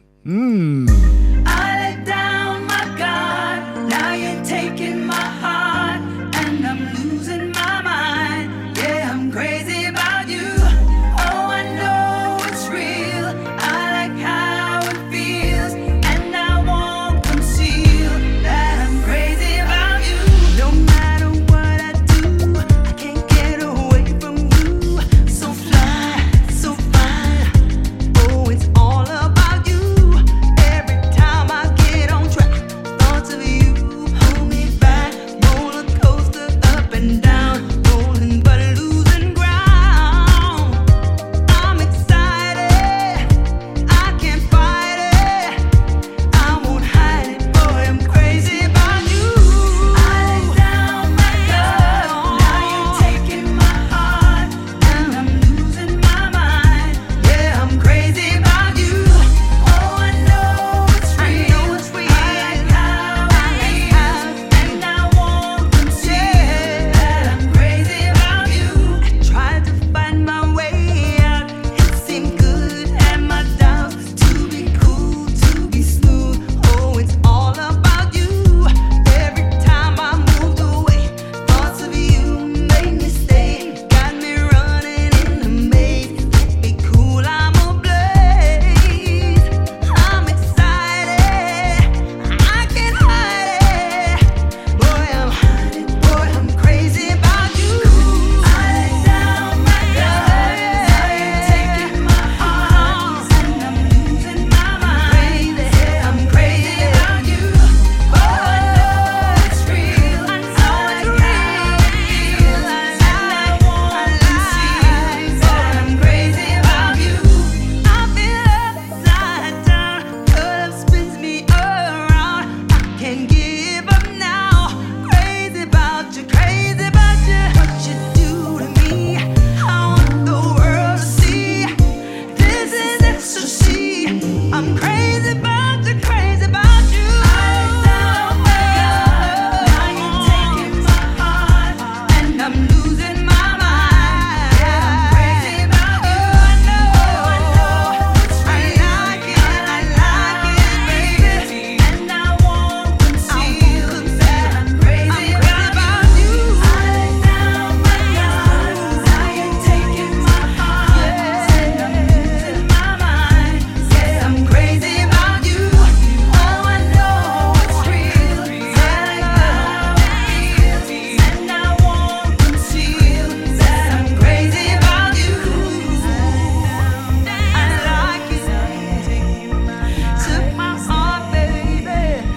let down my guard, now you're taking my heart, and I'm losing my mind. Yeah, I'm crazy about you. Oh, I know it's real. I like how it feels, and I won't conceal that I'm crazy about you. No matter what I do, I can't get away from you. So fly, so fine. Oh, it's all about you.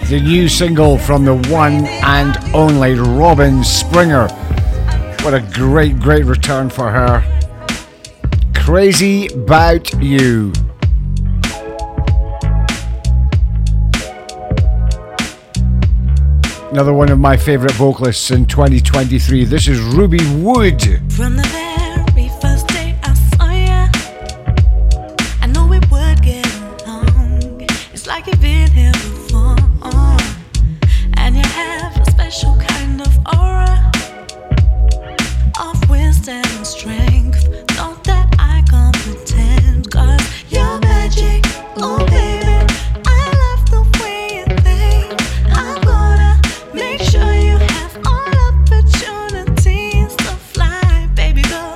The new single from the one and only Robyn Springer. What a great, great return for her. Crazy About You. Another one of my favourite vocalists in 2023. This is Ruby Wood. From the very first day I saw ya, I know we would get along. It's like you've been here before. And you have a special kind of aura of wisdom and strength. Not that I can't pretend, 'cause you're magic, oh baby. I love the way you think. I'm gonna make sure you have all opportunities to fly, baby girl.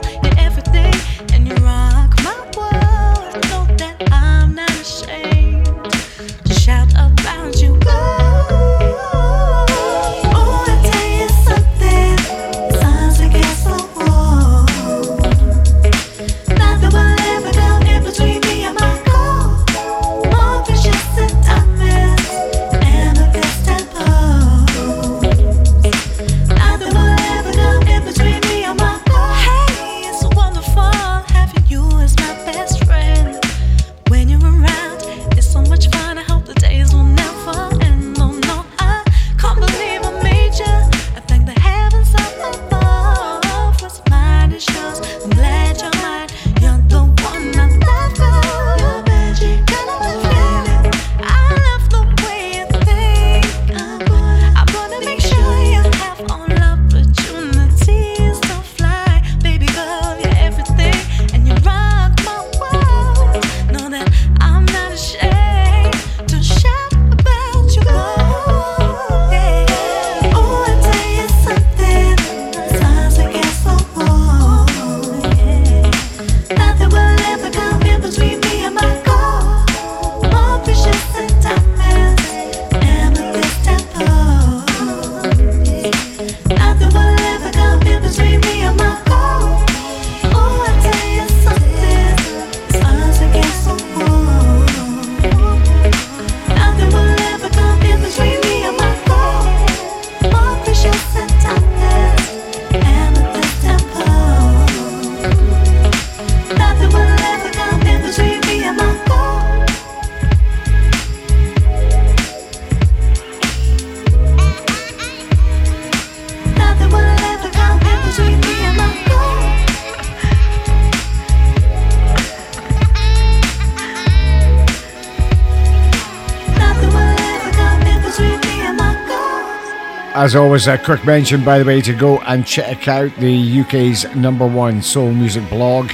As always, a quick mention, by the way, to go and check out the UK's #1 soul music blog,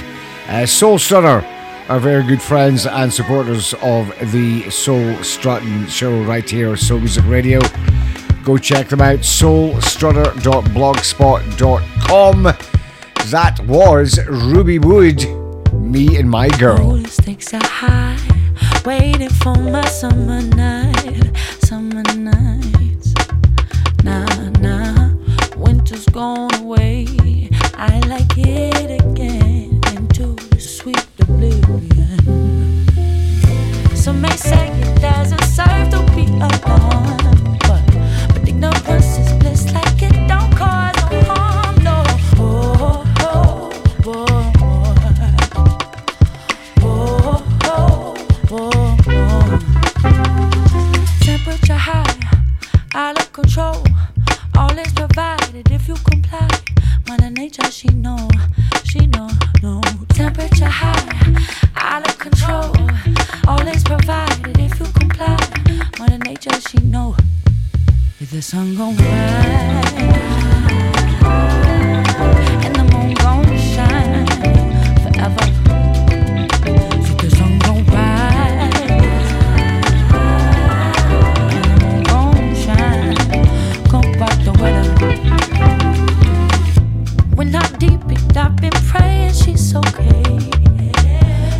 Soul Strutter, are very good friends and supporters of the Soul Struttin' show right here, Soul Music Radio. Go check them out, Soulstrutter.blogspot.com. That was Ruby Wood, Me and My Girl. Always thinks I high, waiting for my summer night, summer nights. Nah, winter's gone away, I like it again, into the sweet oblivion. Some may say it doesn't serve to be alone, but ignorance is bliss, like it don't cause no harm, no. Temperature high, out of control, all is provided if you comply. Mother Nature, she know, no. Temperature high, out of control, all is provided if you comply. Mother Nature, she know. If the sun gon' rise and the moon gon' shine forever. If the sun gon' rise and the moon gon' shine, gon' rock the weather. When I'm deep in, I've been praying she's okay.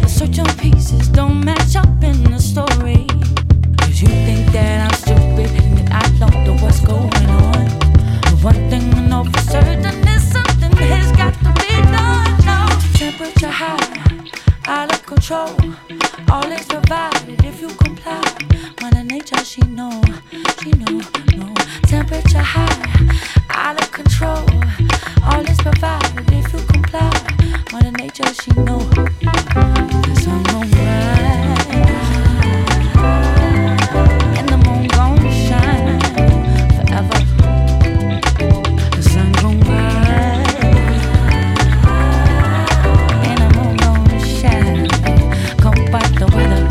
The certain pieces don't match up in the story. 'Cause you think that I'm stupid, I don't know what's going on, but one thing I know for certain is something has got to be done. No. Temperature high, out of control, all is provided if you comply. Mother Nature, she know, no. Temperature high, out of control, all is provided if you comply. Mother Nature, she know. The sun gon' rise and the moon gon' shine forever. The sun gon' rise and the moon gon' shine, come fight the weather.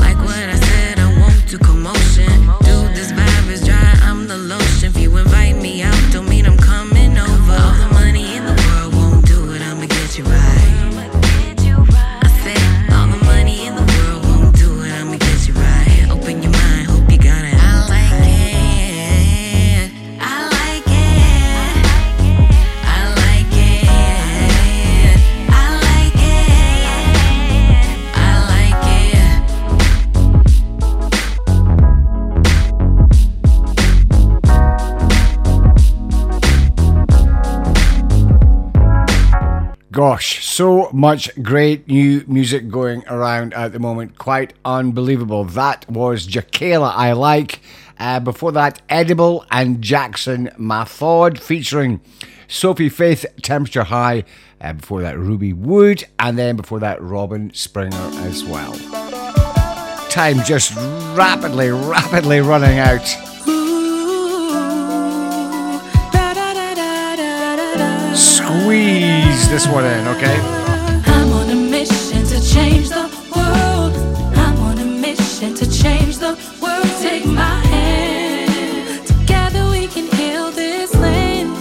Like what I said. to commotion. Dude, this vibe is dry, I'm the lotion. If you invite me out, don't mean I'm coming over. All the money in the world won't do it, I'ma get you right. I said, all the money in the world won't do it, I'ma get you right. Open your mind, hope you got it. I like it, I like it, I like it, I like it, I like it. Gosh, so much great new music going around at the moment. Quite unbelievable. That was Jaquela, I Like. Before that, Edible and Jackson Mathod featuring Sophie Faith, Temperature High. Before that, Ruby Wood. And then before that, Robyn Springer as well. Time just rapidly running out. Squeeze this one in, okay? I'm on a mission to change the world. I'm on a mission to change the world. Take my hand. Together we can heal this land.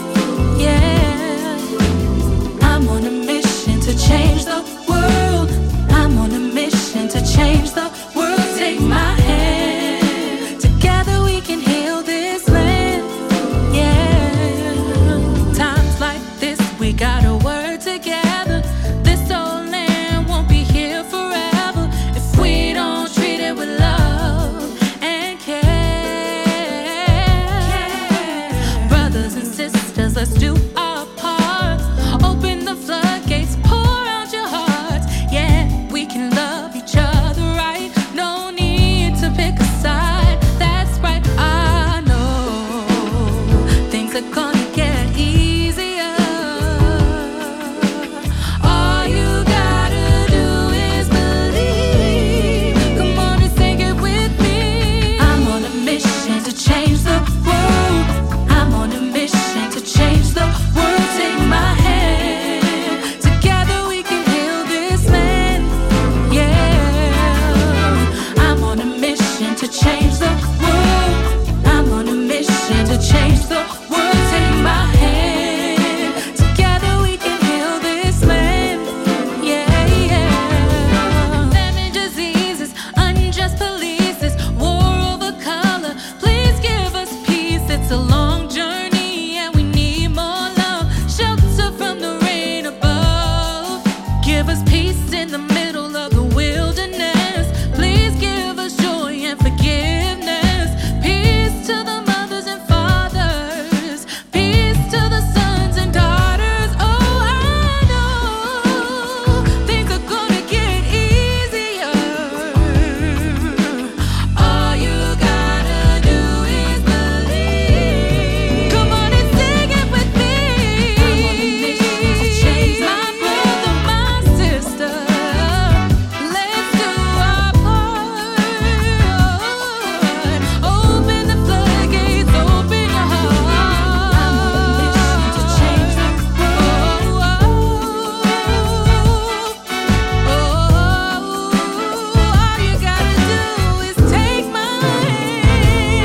Yeah. I'm on a mission to change the world. I'm on a mission to change the world. Take my hand. Together we can heal this land. Yeah. Times like this, we gotta work together. This old land won't be here forever if we don't treat it with love and care. Brothers and sisters, let's do our part. Open the floodgates, pour out your hearts. Yeah, we can love each other right. No need to pick a side. That's right, I know things are gonna get easier. All you gotta do is believe. Come on and sing it with me. I'm on a mission to change the world. I'm on a mission to change the world. Take my hand. Together we can heal this land. Yeah. I'm on a mission to change the world. I'm on a mission to change the world. Take my hand. Together we can heal this land. Yeah. Famine, diseases, unjust polices, war over color. Please give us peace. It's a long journey and we need more love. Shelter from the rain above. Give us peace in the middle of the wilderness. Please give us joy and forgiveness. Peace to the mothers and fathers. Peace to the sons and daughters. Oh, I know things are gonna get easier. All you gotta do is believe. Come on and sing it with me. I'm on a mission to change the my brother, my sister. Let's do our part. Open the floodgates, open your heart. I'm on a mission to change the world. All you gotta do is take my hand. Yeah. I'm on a mission to change the world. I'm on a mission to change the world. I believe.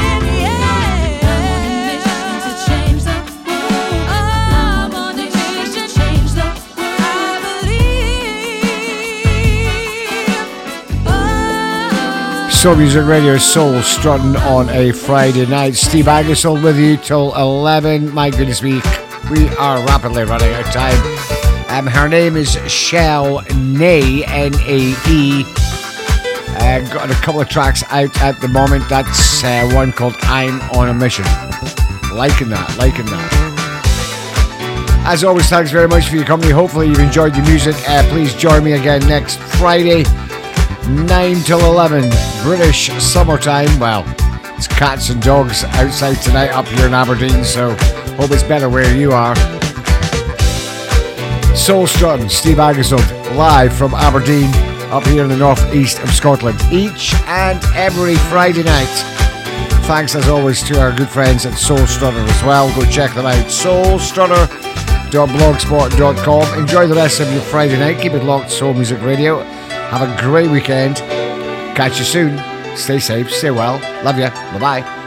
Soul Music Radio, Soul Struttin' on a Friday night. Steve Aggasild with you till 11. My goodness, we are rapidly running out of time. Her name is Shell Nae, Nae. Got a couple of tracks out at the moment. That's one called I'm on a Mission. Liking that. As always, thanks very much for your company. Hopefully you've enjoyed the music. Please join me again next Friday, 9 till 11, British summertime. Well, it's cats and dogs outside tonight up here in Aberdeen, so hope it's better where you are. Soul Struttin', Steve Aggasild, live from Aberdeen, up here in the northeast of Scotland, each and every Friday night. Thanks as always to our good friends at Soul Strutter as well. Go check them out. Soulstrutter.blogspot.com. Enjoy the rest of your Friday night. Keep it locked, Soul Music Radio. Have a great weekend. Catch you soon. Stay safe, stay well. Love you. Bye-bye.